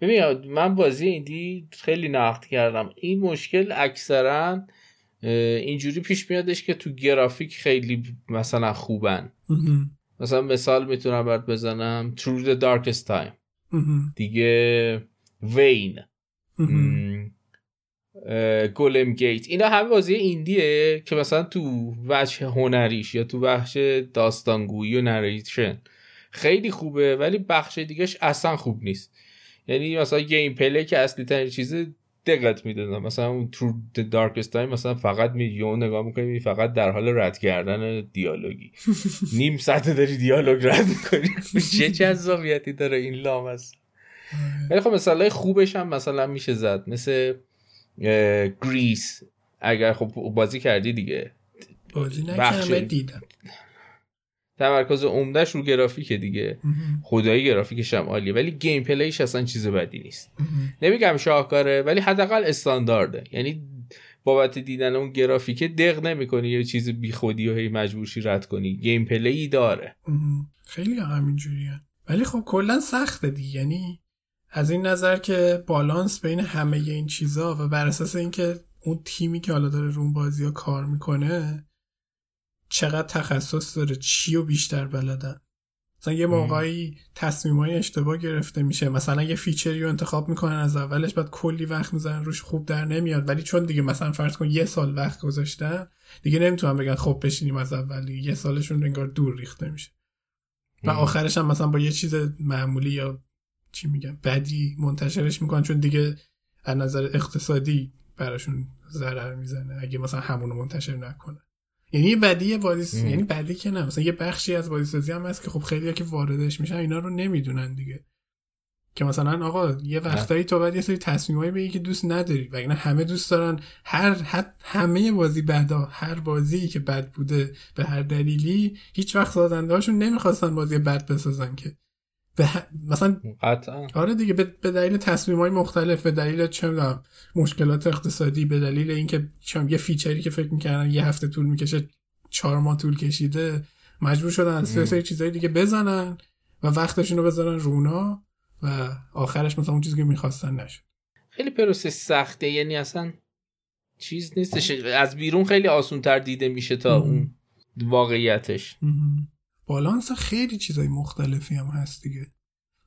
ببین من بازی ایندی خیلی نقد کردم. این مشکل اکثرا اینجوری پیش میادش که تو گرافیک خیلی مثلا خوبن. مثلا مثال میتونم برات بزنم Through the Darkest Time دیگه، وین، گولم گیت، اینا همه بازی ایندیه که مثلا تو وجه هنریش یا تو بخش داستانگویی و نریشن خیلی خوبه ولی بخش دیگهش اصلا خوب نیست. یعنی مثلا گیم پلی که اصلی ترین چیز دقت میدادن، مثلا تو The Darkest Time مثلا فقط میلیون نگاه میکنی فقط در حال رد کردن دیالوگی. نیم ساعت داری دیالوگ رد میکنی. چه جذابیتی داره این لامس. ولی خب مثلا خوبش هم مثلا میشه زد، مثل گریس. اگر خب بازی کردی دیگه، بازی نکردم دیدم. تمرکز عمدهش رو گرافیکه دیگه. خدایی گرافیکش هم عالیه ولی گیم پلیش اصلا چیز بدی نیست. نمیگم شاهکاره ولی حداقل استاندارده، یعنی بابت دیدن اون گرافیکه دق نمی‌کنی یه چیز بیخودی و هی مجبورشی رد کنی. گیم پلی داره. خیلی همینجوریه. ولی خب کلا سخته دیگه، یعنی از این نظر که بالانس بین همه این چیزا و بر اساس اینکه اون تیمی که حالا داره رو اون بازی‌ها کار میکنه چقدر تخصص داره، چی رو بیشتر بلدن. مثلا یه موقعی تصمیمای اشتباه گرفته میشه، مثلا یه فیچری رو انتخاب میکنن از اولش، بعد کلی وقت میذارن روش، خوب در نمیاد، ولی چون دیگه مثلا فرض کن یه سال وقت گذاشتن، دیگه نمیتونن بگن خب بشینیم از اول، یه سالشون انگار دور ریخته میشه و آخرش هم مثلا با یه چیز معمولی یا چی میگم بدی منتشرش میکنن، چون دیگه از نظر اقتصادی براشون ضرر میزنه اگه مثلا همون رو منتشر نکنه. یعنی بدیه بازی، یعنی بدی که نه، مثلا یه بخشی از بازیسازی هم هست که خب خیلی‌ها که واردش میشن اینا رو نمیدونن دیگه، که مثلا آقا یه وقتایی تو باید یه سری تصمیمایی بگیری که دوست نداری، وگرنه همه دوست دارن همه بازی بعدا، هر بازی که بد بوده به هر دلیلی، هیچ وقت سازنده‌هاشون نمیخواستن بازی بد بسازن که مثلا قطعا. آره دیگه، به دلیل تصمیم‌های مختلف، به دلیل چم مشکلات اقتصادی، به دلیل اینکه یه فیچری که فکر می‌کردن یه هفته طول می‌کشه 4 ماه طول کشیده، مجبور شدن از سری چیزای دیگه بزنن و وقتشون رو بذارن رونا و آخرش مثلا اون چیزی که می‌خواستن نشه. خیلی پروسه سخته، یعنی اصلا چیز نیستش، از بیرون خیلی آسان‌تر دیده میشه تا اون واقعیتش. بالانس خیلی چیزای مختلفی هم هست دیگه،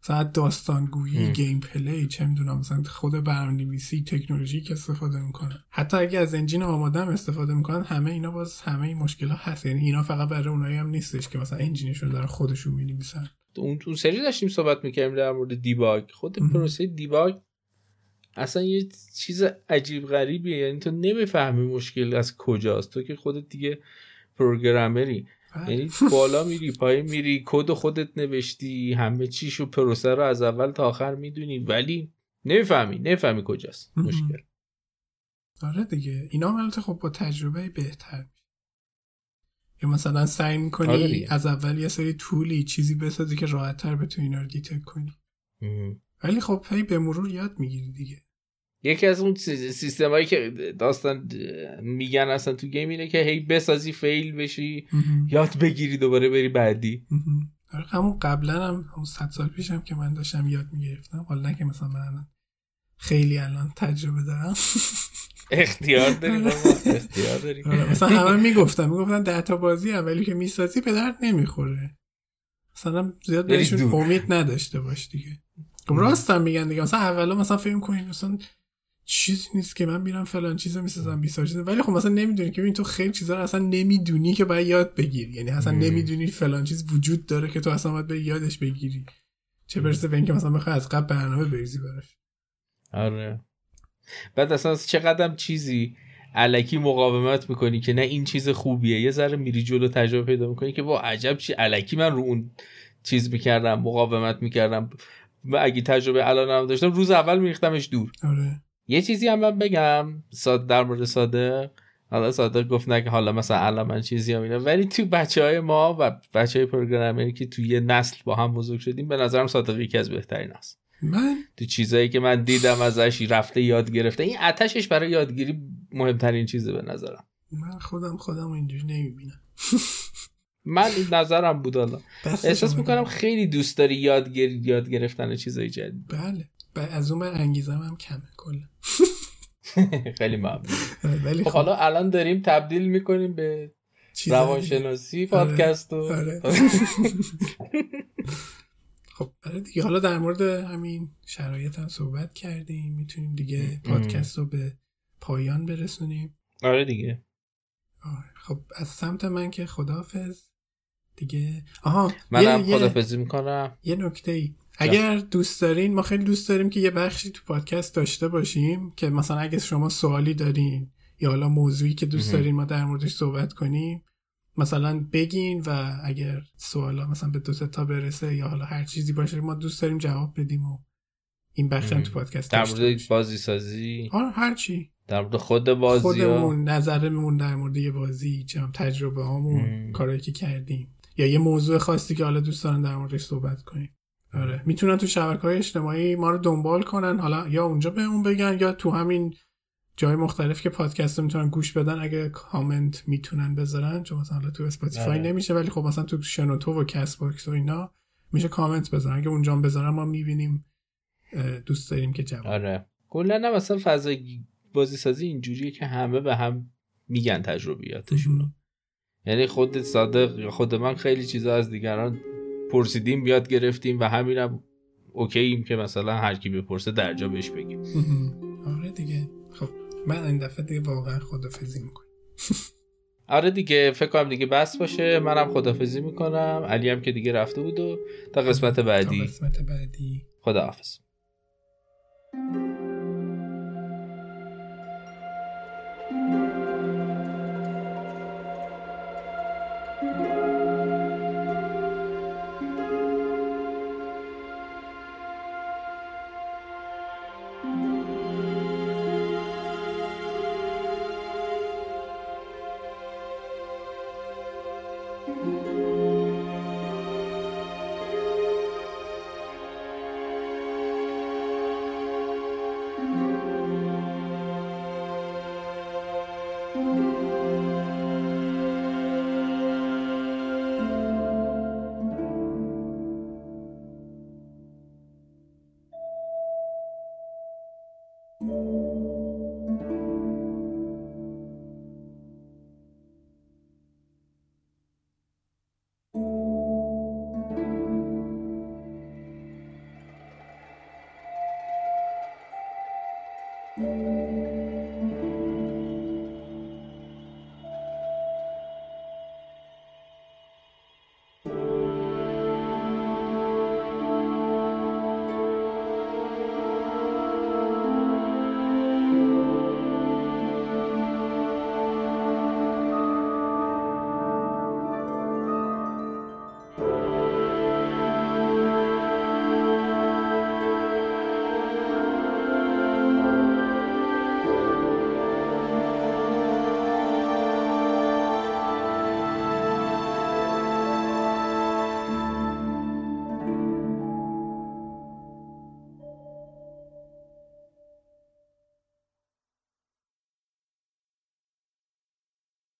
مثلا داستانگویی، گیم پلی، چه میدونم، مثلا خود برنامه‌نویسی، تکنولوژی که استفاده میکنن، حتی اگه از انجین آماده هم استفاده میکنن، همه اینا باز همه این مشکل‌ها هست. یعنی اینا فقط برای اونایی هم نیستش که مثلا انجینشون دارن خودشون می‌نویسن. اون سری داشتیم صحبت می‌کردیم در مورد دیباگ، خود پروسه دیباگ اصلا یه چیز عجیب غریبیه، یعنی تو نمی‌فهمی مشکل از کجاست، تو که خودت دیگه پروگرامری، یعنی بالا میری پایین میری، کد خودت نوشتی، همه چیشو پروسه رو از اول تا آخر میدونی، ولی نمیفهمی کجاست مشکل. آره دیگه، اینا البته خب با تجربه بهتر میشه، یا مثلا سعی میکنی از اول یه سری طولی چیزی بسازی که راحت‌تر بتونی اینا رو دیتکت کنی، ولی خب هی به مرور یاد میگیری دیگه. یکی از اون سیستمایی که داستان میگن اصلا تو گیم اینه که هی بسازی فیل بشی، یاد بگیری دوباره بری بعدی. همون قبلا هم 100 سال پیش هم که من داشتم یاد میگرفتم، حالا نه که مثلا من خیلی الان تجربه دارم، اختیار داری مثلا همه میگفتن دهتا بازی اولی که میسازی به درد نمیخوره، مثلا زیاد بهشون امید نداشته باش دیگه. راست هم میگن دیگه، مثلا اولا مثلا فکر می‌کنین مثلا چیزی نیست که من میرم فلان چیزو میسازم بیسازم، ولی خب مثلا نمیدونی که این تو خیلی چیزا رو اصلا نمیدونی که باید یاد بگیری، یعنی اصلا نمیدونی فلان چیز وجود داره که تو اصلا باید یادش بگیری، چه برسه به اینکه مثلا بخوای از قبل برنامه بریزی براش. آره، بعد اصلا چقدرم چیزی الکی مقاومت میکنی که نه این چیز خوبیه، یه ذره میری جلو تجربه پیدا میکنی که وا عجب چی الکی من رو اون چیز میکردم مقاومت میکردم، و اگه تجربه الانم داشتم روز اول میریختمش دور. آره. یه چیزی هم من بگم ساده در مورد ساده، حالا ساده گفت نه که حالا مثلا الان من چیزی هم میگم، ولی تو بچهای ما و بچهای پروگرامری که تو یه نسل با هم بزرگ شدیم، به نظرم صادق یکی از بهترین است. من تو چیزایی که من دیدم ازش رفته یاد گرفته، این آتشش برای یادگیری مهمترین چیزه به نظرم. من خودم اینجوری نمیبینم. من این نظرم بود، حالا احساس میکنم خیلی دوست داری یاد گرفتن چیزای جدید. بله، از اون من انگیزم هم کمه کلا. خیلی ممنون. خب حالا الان داریم تبدیل میکنیم به روانشناسی پادکست و خب دیگه حالا در مورد همین شرایط هم صحبت کردیم، میتونیم دیگه پادکست رو به پایان برسونیم. آره دیگه. خب از سمت من که خداحافظ دیگه. منم خداحافظی میکنم. یه نکته‌ای اگر دوست دارین، ما خیلی دوست داریم که یه بخشی تو پادکست داشته باشیم که مثلا اگه شما سوالی دارین یا حالا موضوعی که دوست دارین ما در موردش صحبت کنیم، مثلا بگین و اگر سوالا مثلا به 2-3 تا برسه یا حالا هر چیزی باشه، ما دوست داریم جواب بدیم و این بخشم تو پادکست در مورد بازی سازی، هر چی در مورد خود بازی، خودمون نظرمون در مورد یه بازی، چم تجربه هامون، کارهایی که کردیم، یا یه موضوع خاصی که حالا دوست دارن در موردش صحبت کنیم. آره، میتونن تو شبکه‌های اجتماعی ما رو دنبال کنن، حالا یا اونجا بهمون بگن یا تو همین جای مختلف که پادکست رو میتونن گوش بدن، اگه کامنت میتونن بذارن، چون مثلا تو اسپاتیفای نمیشه، ولی خب مثلا تو شنوتو و کست باکس و اینا میشه کامنت بذارن، اگه اونجا هم بذارن ما میبینیم، دوست داریم که جواب. آره کلا مثلا فضای بازی سازی اینجوریه که همه به هم میگن تجربیاتشون رو، یعنی خودت صادق، خود من خیلی چیزا از دیگران پرسیدیم، یاد گرفتیم و همینم اوکییم که مثلا هر کی بپرسه درجا بهش بگیم. آره دیگه. خب من این دفعه دیگه واقعا خدافظی میکنم. آره دیگه، فکر کنم دیگه بس باشه. منم خدافظی میکنم، علی هم که دیگه رفته بود. و تا قسمت بعدی. خداحافظ.